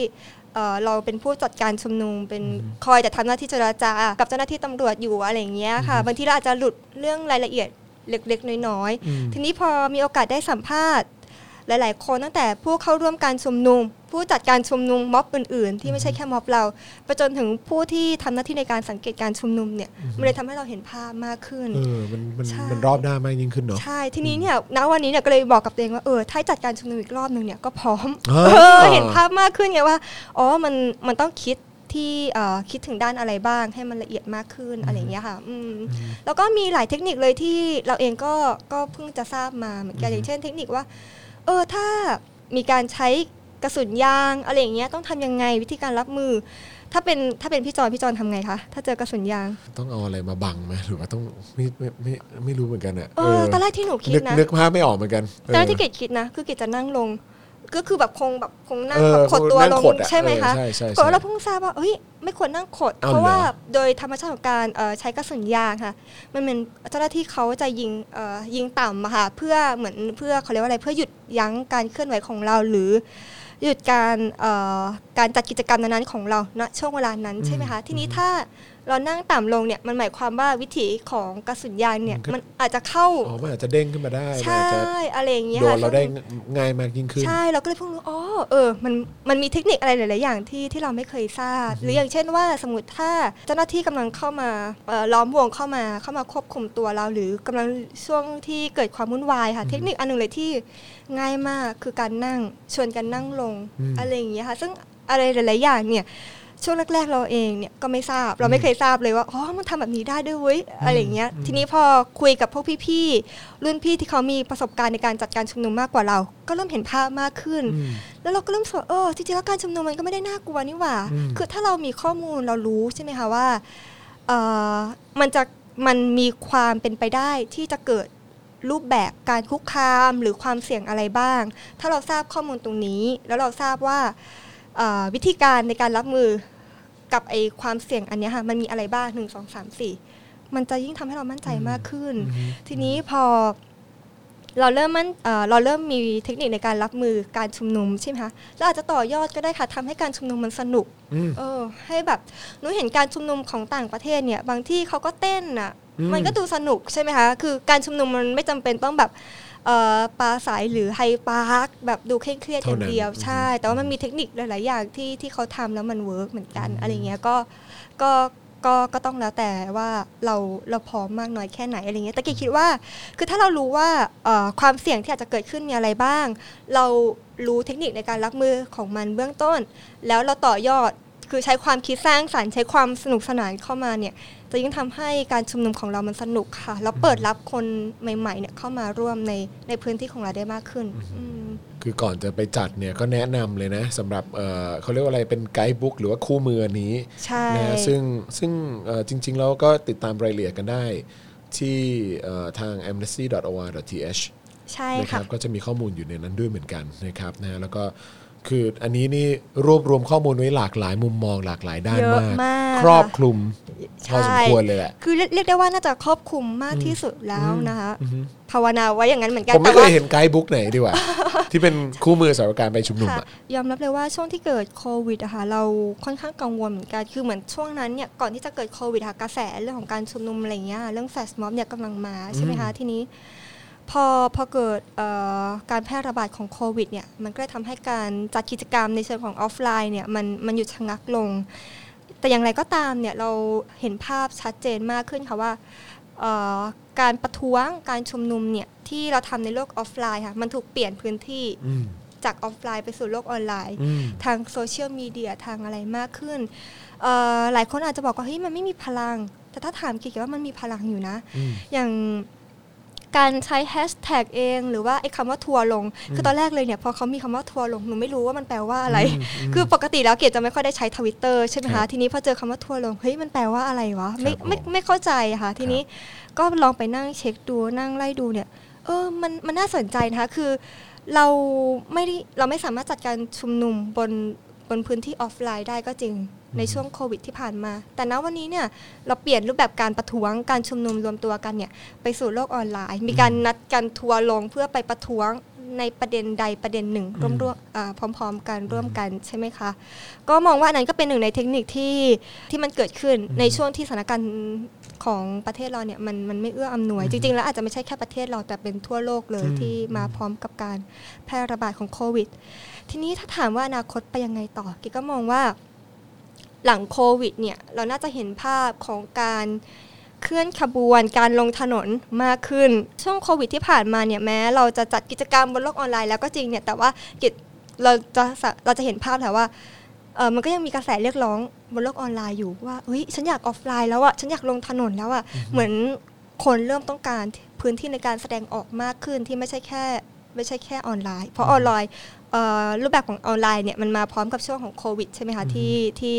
เราเป็นผู้จัดการชุมนุมเป็นคอยแต่ทำหน้าที่เจรจากับเจ้าหน้าที่ตำรวจอยู่อะไรอย่างเงี้ยค่ะบางทีเราอาจจะหลุดเรื่องรายละเอียดเล็กๆน้อยๆทีนี้พอมีโอกาสได้สัมภาษณ์หลายๆคนตั้งแต่ผู้เข้าร่วมการชุมนุมผู้จัดการชุมนุมม็อบอื่นๆที่ไม่ใช่แค่ม็อบเราไปจนถึงผู้ที่ทำหน้าที่ในการสังเกตการชุมนุมเนี่ยมันเลยทำให้เราเห็นภาพมากขึ้นเออมันมันมันรอบด้านมากยิ่งขึ้นเนาะใช่ทีนี้เนี่ยณวันนี้เนี่ยก็เลยบอกกับตัวเองว่าเออถ้าจัดการชุมนุมอีกรอบนึงเนี่ยก็พร้อมเออเห็นภาพมากขึ้นไงว่าอ๋อมันมันต้องคิดที่เอ่อคิดถึงด้านอะไรบ้างให้มันละเอียดมากขึ้นอะไรอย่างเงี้ยค่ะอืมแล้วก็มีหลายเทคนิคเลยที่เราเองก็ก็เพิ่งจะทราบมาเหมือนกันอย่างเช่นเทคนิคว่าเออถ้ามีการใช้กระสุนยางอะไรอย่างเงี้ยต้องทำยังไงวิธีการรับมือถ้าเป็นถ้าเป็นพี่จอนพี่จอนทำไงคะถ้าเจอกระสุนยางต้องเอาอะไรมาบังไหมหรือว่าต้องไม่ไม่ไม่ไม่รู้เหมือนกันอะเออตอนแรกที่หนูคิดนะนึกภาพไม่ออกเหมือนกันตอนแรกที่เกดคิดนะคือเกดจะนั่งลงก็คือแบบคงแบบคงนั่งแบบขดตัวลงใช่ไหมคะก็เราเพิ่งทราบว่าเฮ้ยไม่ควรนั่งขดเพราะว่าโดยธรรมชาติของการใช้กระสุนยางค่ะมันเป็นเจ้าหน้าที่เขาจะยิงยิงต่ำค่ะเพื่อเหมือนเพื่อเขาเรียกว่าอะไรเพื่อหยุดยั้งการเคลื่อนไหวของเราหรือหยุดการการจัดกิจกรรมนั้นๆของเราณช่วงเวลานั้นใช่ไหมคะทีนี้ถ้าเรานั่งต่ำลงเนี่ยมันหมายความว่าวิถีของกระสุนยางเนี่ยมันอาจจะเข้าอ๋อมันอาจจะเด้งขึ้นมาได้ใช่อะไรอย่างเงี้ยโดนเราได้ง่ายมากยิ่งขึ้นใช่เราก็เลยเพิ่งรู้อ๋อเออมันมันมีเทคนิคอะไรหลายๆอย่างที่ที่เราไม่เคยทราบหรืออย่างเช่นว่าสมมุติถ้าเจ้าหน้าที่กำลังเข้ามาล้อมวงเข้ามาเข้ามาควบคุมตัวเราหรือกำลังช่วงที่เกิดความวุ่นวายค่ะเทคนิคอันนึงเลยที่ง่ายมากคือการนั่งชวนกันนั่งลงอะไรอย่างเงี้ยค่ะซึ่งอะไรหลายๆอย่างเนี่ยช่วงแรกๆเราเองเนี่ยก็ไม่ทราบเราไม่เคยทราบเลยว่าอ๋อมันทำแบบนี้ได้ด้วยเว้ยอะไรอย่างเงี้ยทีนี้พอคุยกับพวกพี่ๆรุ่นพี่ที่เขามีประสบการณ์ในการจัดการชุมนุมมากกว่าเราก็เริ่มเห็นภาพมากขึ้นแล้วเราก็เริ่มสนเออจริงๆแล้วการชุมนุมมันก็ไม่ได้น่ากลัวนี่หว่าคือถ้าเรามีข้อมูลเรารู้ใช่ไหมคะว่าเออมันจะมันมีความเป็นไปได้ที่จะเกิดรูปแบบการคุกคามหรือความเสี่ยงอะไรบ้างถ้าเราทราบข้อมูลตรงนี้แล้วเราทราบว่าวิธีการในการรับมือกับไอ้ความเสี่ยงอันนี้ค่ะมันมีอะไรบ้างหนึ่ง สอง สาม สี่มันจะยิ่งทำให้เรามั่นใจมากขึ้นทีนี้พอเราเริ่มมันเราเริ่มมีเทคนิคในการรับมือการชุมนุมใช่ไหมคะเราอาจจะต่อยอดก็ได้ค่ะทำให้การชุมนุมมันสนุกเออให้แบบหนูเห็นการชุมนุมของต่างประเทศเนี่ยบางที่เขาก็เต้นอ่ะมันก็ดูสนุกใช่ไหมคะคือการชุมนุมมันไม่จำเป็นต้องแบบปลาสายหรือไฮปาร์คแบบดูเคร่งเครียดอย่างเดียวใช่แต่ว่ามันมีเทคนิคหลายๆอย่างที่ที่เขาทำแล้วมันเวิร์กเหมือนกันอะไรเงี้ยก็ก็ก็ก็ต้องแล้วแต่ว่าเราเราพร้อมมากน้อยแค่ไหนอะไรเงี้ยแต่กิ๊กคิดว่าคือถ้าเรารู้ว่าความเสี่ยงที่อาจจะเกิดขึ้นมีอะไรบ้างเรารู้เทคนิคในการรับมือของมันเบื้องต้นแล้วเราต่อยอดคือใช้ความคิดสร้างสรรค์ใช้ความสนุกสนานเข้ามาเนี่ยจะยิ่งทำให้การชุมนุมของเรามันสนุกค่ะแล้วเปิดรับคนใหม่ๆเนี่ยเข้ามาร่วมในในพื้นที่ของเราได้มากขึ้นคือก่อนจะไปจัดเนี่ยก็แนะนำเลยนะสำหรับ เอ่อ เขาเรียกว่าอะไรเป็นไกด์บุ๊กหรือว่าคู่มือนี้นะซึ่งซึ่งจริงๆแล้วก็ติดตามรายละเอียดกันได้ที่ทาง amnesty dot or dot th ใช่ค่ะก็จะมีข้อมูลอยู่ในนั้นด้วยเหมือนกันนะครับนะแล้วก็คืออันนี้นี่รวบรวมข้อมูลไว้หลากหลายมุมมองหลากหลายด้านมากครอบคลุมพอสมควรเลยแหละคือเรียกได้ว่าน่าจะครอบคลุมมากที่สุดแล้วนะคะภาวนาไว้อย่างนั้นเหมือนกันผมไม่เคยเห็นไกด์บุ๊กไหนดีกว่าที่เป็นคู่มือสำหรับการไปชุมนุมอ่ะยอมรับเลยว่าช่วงที่เกิดโควิดอะค่ะเราค่อนข้างกังวลเหมือนกันคือเหมือนช่วงนั้นเนี่ยก่อนที่จะเกิดโควิดค่ะกระแสเรื่องของการชุมนุมอะไรเงี้ยเรื่องแฟลชม็อบเนี่ยกำลังมาใช่ไหมคะทีนี้พอพอเกิดการแพร่ระบาดของโควิดเนี่ยมันก็ได้ทำให้การจัดกิจกรรมในเชิงของออฟไลน์เนี่ยมันมันหยุดชะงักลงแต่อย่างไรก็ตามเนี่ยเราเห็นภาพชัดเจนมากขึ้นค่ะว่า การประท้วงการชุมนุมเนี่ยที่เราทำในโลกออฟไลน์ค่ะมันถูกเปลี่ยนพื้นที่จากออฟไลน์ไปสู่โลกออนไลน์ทางโซเชียลมีเดียทางอะไรมากขึ้นหลายคนอาจจะบอกว่าเฮ้ยมันไม่มีพลังแต่ถ้าถามกิ๊กว่ามันมีพลังอยู่นะอย่างการใช้แฮชแท็กเองหรือว่าไอ้คำว่าทัวร์ลงคือตอนแรกเลยเนี่ยพอเขามีคำว่าทัวร์ลงหนูไม่รู้ว่ามันแปลว่าอะไรคือปกติแล้วเกดจะไม่ค่อยได้ใช้ Twitter ใช่มั้ยคะทีนี้พอเจอคำว่าทัวร์ลงเฮ้ยมันแปลว่าอะไรวะไม่ไม่ไม่เข้าใจค่ะทีนี้ก็ลองไปนั่งเช็คดูนั่งไล่ดูเนี่ยเออมันมันน่าสนใจนะคะคือเราไม่เราไม่สามารถจัดการชุมนุมบนบนพื้นที่ออฟไลน์ได้ก็จริงในช่วงโควิดที่ผ่านมาแต่ณวันนี้เนี่ยเราเปลี่ยนรูปแบบการประท้วงการชุมนุมรวมตัวกันเนี่ยไปสู่โลกออนไลน์มีการนัดกันทัวร์ลงเพื่อไปประท้วงในประเด็นใดประเด็นหนึ่งร่วมร่วมเอ่อพร้อมๆกันร่วมกันใช่ไหมคะก็มองว่านั้นก็เป็นหนึ่งในเทคนิคที่ที่มันเกิดขึ้นในช่วงที่สถานการณ์ของประเทศเราเนี่ยมันมันไม่เอื้ออำนวยจริงๆแล้วอาจจะไม่ใช่แค่ประเทศเราแต่เป็นทั่วโลกเลยที่มาพร้อมกับการแพร่ระบาดของโควิดทีนี้ถ้าถามว่าอนาคตไปยังไงต่อกิ๊กก็มองว่าหลังโควิดเนี่ยเราน่าจะเห็นภาพของการเคลื่อนขบวนการลงถนนมากขึ้นช่วงโควิดที่ผ่านมาเนี่ยแม้เราจะจัดกิจกรรมบนโลกออนไลน์แล้วก็จริงเนี่ยแต่ว่ากิจเราจะเราจะเห็นภาพแหละว่าเออมันก็ยังมีกระแสเรียกร้องบนโลกออนไลน์อยู่ว่าเฮ้ยฉันอยากออฟไลน์แล้วอ่ะฉันอยากลงถนนแล้วอ่ะ mm-hmm. เหมือนคนเริ่มต้องการพื้นที่ในการแสดงออกมากขึ้นที่ไม่ใช่แค่ไม่ใช่แค่ออนไลน์เพราะออนไลน์รูปแบบของออนไลน์เนี่ยมันมาพร้อมกับช่วงของโควิดใช่ไหมคะที่ที่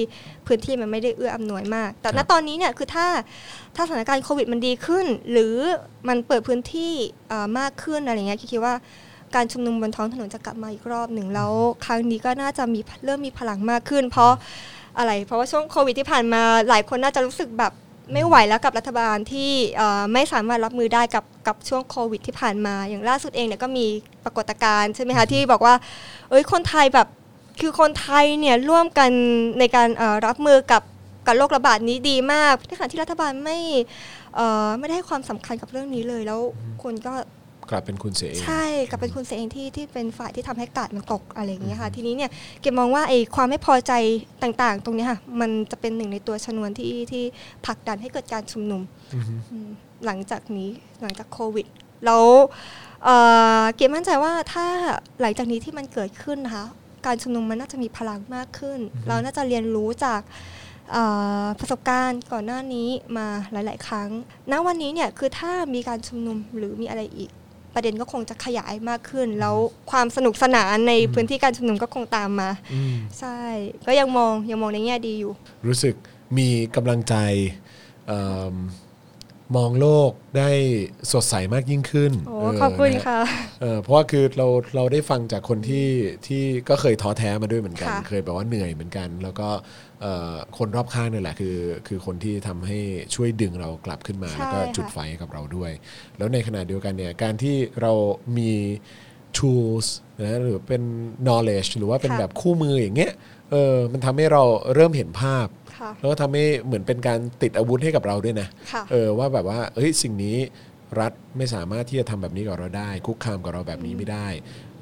พื้นที่มันไม่ได้เอื้ออำนวยมากแต่ณตอนนี้เนี่ยคือถ้าถ้าสถานการณ์โควิดมันดีขึ้นหรือมันเปิดพื้นที่มากขึ้นอะไรเงี้ยคิดว่าการชุมนุมบนท้องถนนจะกลับมาอีกรอบหนึ่งแล้วครั้งนี้ก็น่าจะมีเริ่มมีพลังมากขึ้นเพราะอะไรเพราะว่าช่วงโควิดที่ผ่านมาหลายคนน่าจะรู้สึกแบบไม่ไหวแล้วกับรัฐบาลที่ไม่สามารถรับมือได้กับกับช่วงโควิดที่ผ่านมาอย่างล่าสุดเองเนี่ยก็มีปรากฏการณ์ใช่ไหมคะที่บอกว่าเอ้ยคนไทยแบบคือคนไทยเนี่ยร่วมกันในการรับมือกับกับโรคระบาดนี้ดีมากในขณะที่รัฐบาลไม่ไม่ได้ให้ความสำคัญกับเรื่องนี้เลยแล้วคนก็กลับเป็นคุณเสียเองใช่กลับเป็นคุณเสียเองที่ที่เป็นฝ่ายที่ทำให้การ์ดมันตกอะไรอย่างเงี้ยค่ะทีนี้เนี่ยเกมมองว่าไอ้ความไม่พอใจต่างๆตรงนี้ค่ะมันจะเป็นหนึ่งในตัวชนวนที่ที่ผลักดันให้เกิดการชุมนุมหลังจากนี้หลังจากโควิดแล้วเกมมั่นใจว่าถ้าหลังจากนี้ที่มันเกิดขึ้นนะคะการชุมนุมมันน่าจะมีพลังมากขึ้นเราน่าจะเรียนรู้จากประสบการณ์ก่อนหน้านี้มาหลายๆครั้งณวันนี้เนี่ยคือถ้ามีการชุมนุมหรือมีอะไรอีกประเด็นก็คงจะขยายมากขึ้นแล้วความสนุกสนานในพื้นที่การชุมนุมก็คงตามมาใช่ก็ยังมองยังมองในแง่ดีอยู่รู้สึกมีกำลังใจมองโลกได้สดใสมากยิ่งขึ้นโอ้ขอบคุณค่ะเพราะว่าคือเราเราได้ฟังจากคนที่ที่ก็เคยท้อแท้มาด้วยเหมือนกันเคยแบบว่าเหนื่อยเหมือนกันแล้วก็คนรอบข้างนี่แหละคือคือคนที่ทำให้ช่วยดึงเรากลับขึ้นมาแล้วก็จุดไฟกับเราด้วยแล้วในขณะเดียวกันเนี่ยการที่เรามี tools นะหรือเป็น knowledge หรือว่าเป็นแบบคู่มืออย่างเงี้ยเออมันทำให้เราเริ่มเห็นภาพแล้วก็ทำให้เหมือนเป็นการติดอาวุธให้กับเราด้วยนะเออว่าแบบว่าเฮ้ยสิ่งนี้รัฐไม่สามารถที่จะทำแบบนี้กับเราได้คุกคามกับเราแบบนี้ไม่ได้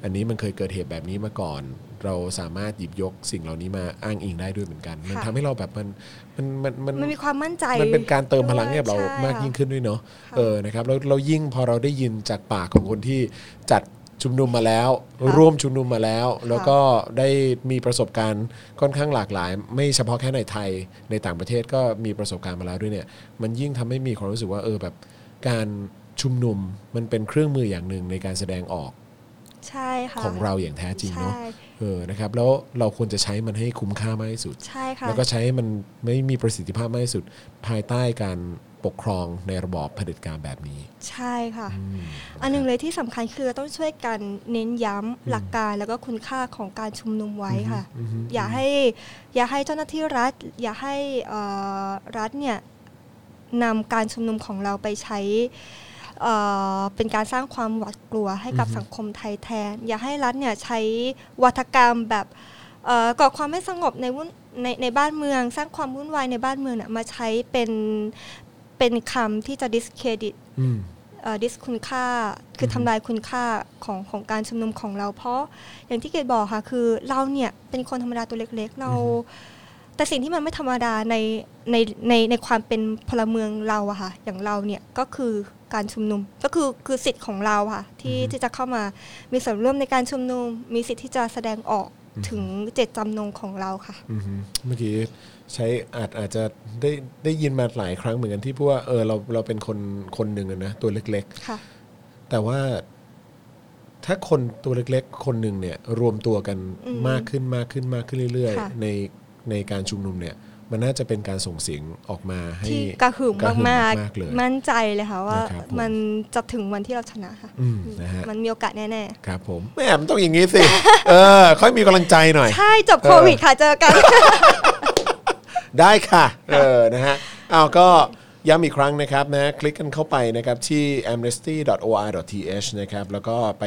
อันนี้มันเคยเกิดเหตุแบบนี้มาก่อนเราสามารถหยิบยกสิ่งเหล่านี้มาอ้างอิงได้ด้วยเหมือนกันมันทำให้เราแบบมันมันมันมันมันมีความมั่นใจมันเป็นการเติมพลังให้เรามากยิ่งขึ้นด้วยเนาะเออนะครับเราเรายิ่งพอเราได้ยินจากปากของคนที่จัดชุมนุมมาแล้วร่วมชุมนุมมาแล้วแล้วก็ได้มีประสบการณ์ค่อนข้างหลากหลายไม่เฉพาะแค่ในไทยในต่างประเทศก็มีประสบการณ์มาแล้วด้วยเนี่ยมันยิ่งทำให้มีความรู้สึกว่าเออแบบการชุมนุมมันเป็นเครื่องมืออย่างนึงในการแสดงออกของเราอย่างแท้จริงเนาะเออนะครับแล้วเราควรจะใช้มันให้คุ้มค่ามากที่สุดแล้วก็ใช้มันไม่มีประสิทธิภาพมากที่สุดภายใต้การปกครองในระบอบเผด็จการแบบนี้ใช่ค่ะอันนึงเลยที่สำคัญคือต้องช่วยกันเน้นย้ำหลักการแล้วก็คุณค่าของการชุมนุมไว้ค่ะอย่าให้อย่าให้เจ้าหน้าที่รัฐอย่าให้รัฐเนี่ยนำการชุมนุมของเราไปใช้เอ่อเป็นการสร้างความหวาดกลัวให้กับสังคมไทยแทนอย่าให้รัฐเนี่ยใช้วาทกรรมแบบเอ่อก่อความไม่สงบในวุ่นในในบ้านเมืองสร้างความวุ่นวายในบ้านเมืองน่ะมาใช้เป็นเป็นคำที่จะ discredit เอ่อ dis คุณค่าคือทำลายคุณค่าของของการชุมนุมของเราเพราะอย่างที่เกดบอกค่ะคือเราเนี่ยเป็นคนธรรมดาตัวเล็กๆเรา แต่สิ่งที่มันไม่ธรรมดาในในในในความเป็นพลเมืองเราอะค่ะอย่างเราเนี่ยก็คือการชุมนุมก็คือคือสิทธิ์ของเราค่ะที่ที่จะเข้ามามีส่วนร่วมในการชุมนุมมีสิทธิ์ที่จะแสดงออกถึงเจตจำนงของเราค่ะเมื่อกี้ใช้อาจอาจจะได้ได้ยินมาหลายครั้งเหมือนกันที่พูดว่าเออเราเราเป็นคนคนหนึ่งนะตัวเล็กๆแต่ว่าถ้าคนตัวเล็กๆคนหนึ่งเนี่ยรวมตัวกันมากขึ้นมากขึ้นมากขึ้นเรื่อยๆในในการชุมนุมเนี่ยมันน่าจะเป็นการส่งเสียงออกมาให้กระหึ่มมากๆมั่นใจเลยค่ะว่ามันจะถึงวันที่เราชนะค่ะมันมีโอกาสแน่ๆครับผมแหมมันต้องอย่างนี้สิเออค่อยมีกำลังใจหน่อยใช่จบโควิดค่ะเจอกันได้ค่ะเออนะฮะเอาก็ย้ำอีกครั้งนะครับนะคลิกกันเข้าไปนะครับที่ แอมเนสตี้ ดอท โอ อาร์ ดอท ทีเอช นะครับแล้วก็ไป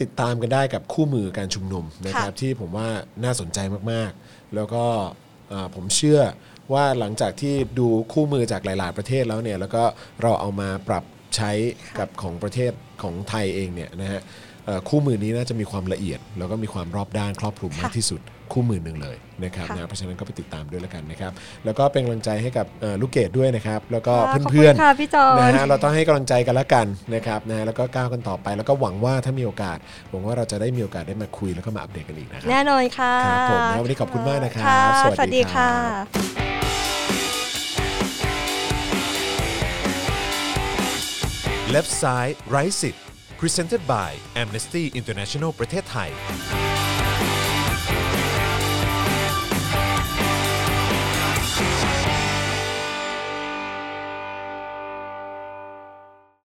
ติดตามกันได้กับคู่มือการชุมนุมนะครับที่ผมว่าน่าสนใจมากๆแล้วก็ผมเชื่อว่าหลังจากที่ดูคู่มือจากหลายๆประเทศแล้วเนี่ยแล้วก็เราเอามาปรับใช้กับของประเทศของไทยเองเนี่ยนะฮะคู่มือนี้น่าจะมีความละเอียดแล้วก็มีความรอบด้านครอบคลุมมากที่สุดคู่มือหนึ่งเลยนะครับนะเพราะฉะนั้นก็ไปติดตามด้วยแล้วกันนะครับแล้วก็เป็นกำลังใจให้กับลูกเกดด้วยนะครับแล้วก็เพื่อนๆนะฮะเราต้องให้กำลังใจกันละกันนะครับนะแล้วก็ก้าวกันต่อไปแล้วก็หวังว่าถ้ามีโอกาสหวังว่าเราจะได้มีโอกาสได้มาคุยแล้วก็มาอัปเดตกันอีกนะครับแน่นอนค่ะครับผมนะวันนี้ขอบคุณมากนะครับสวัสดีค่ะLeft Side Right Sit Presented by Amnesty International ประเทศไทย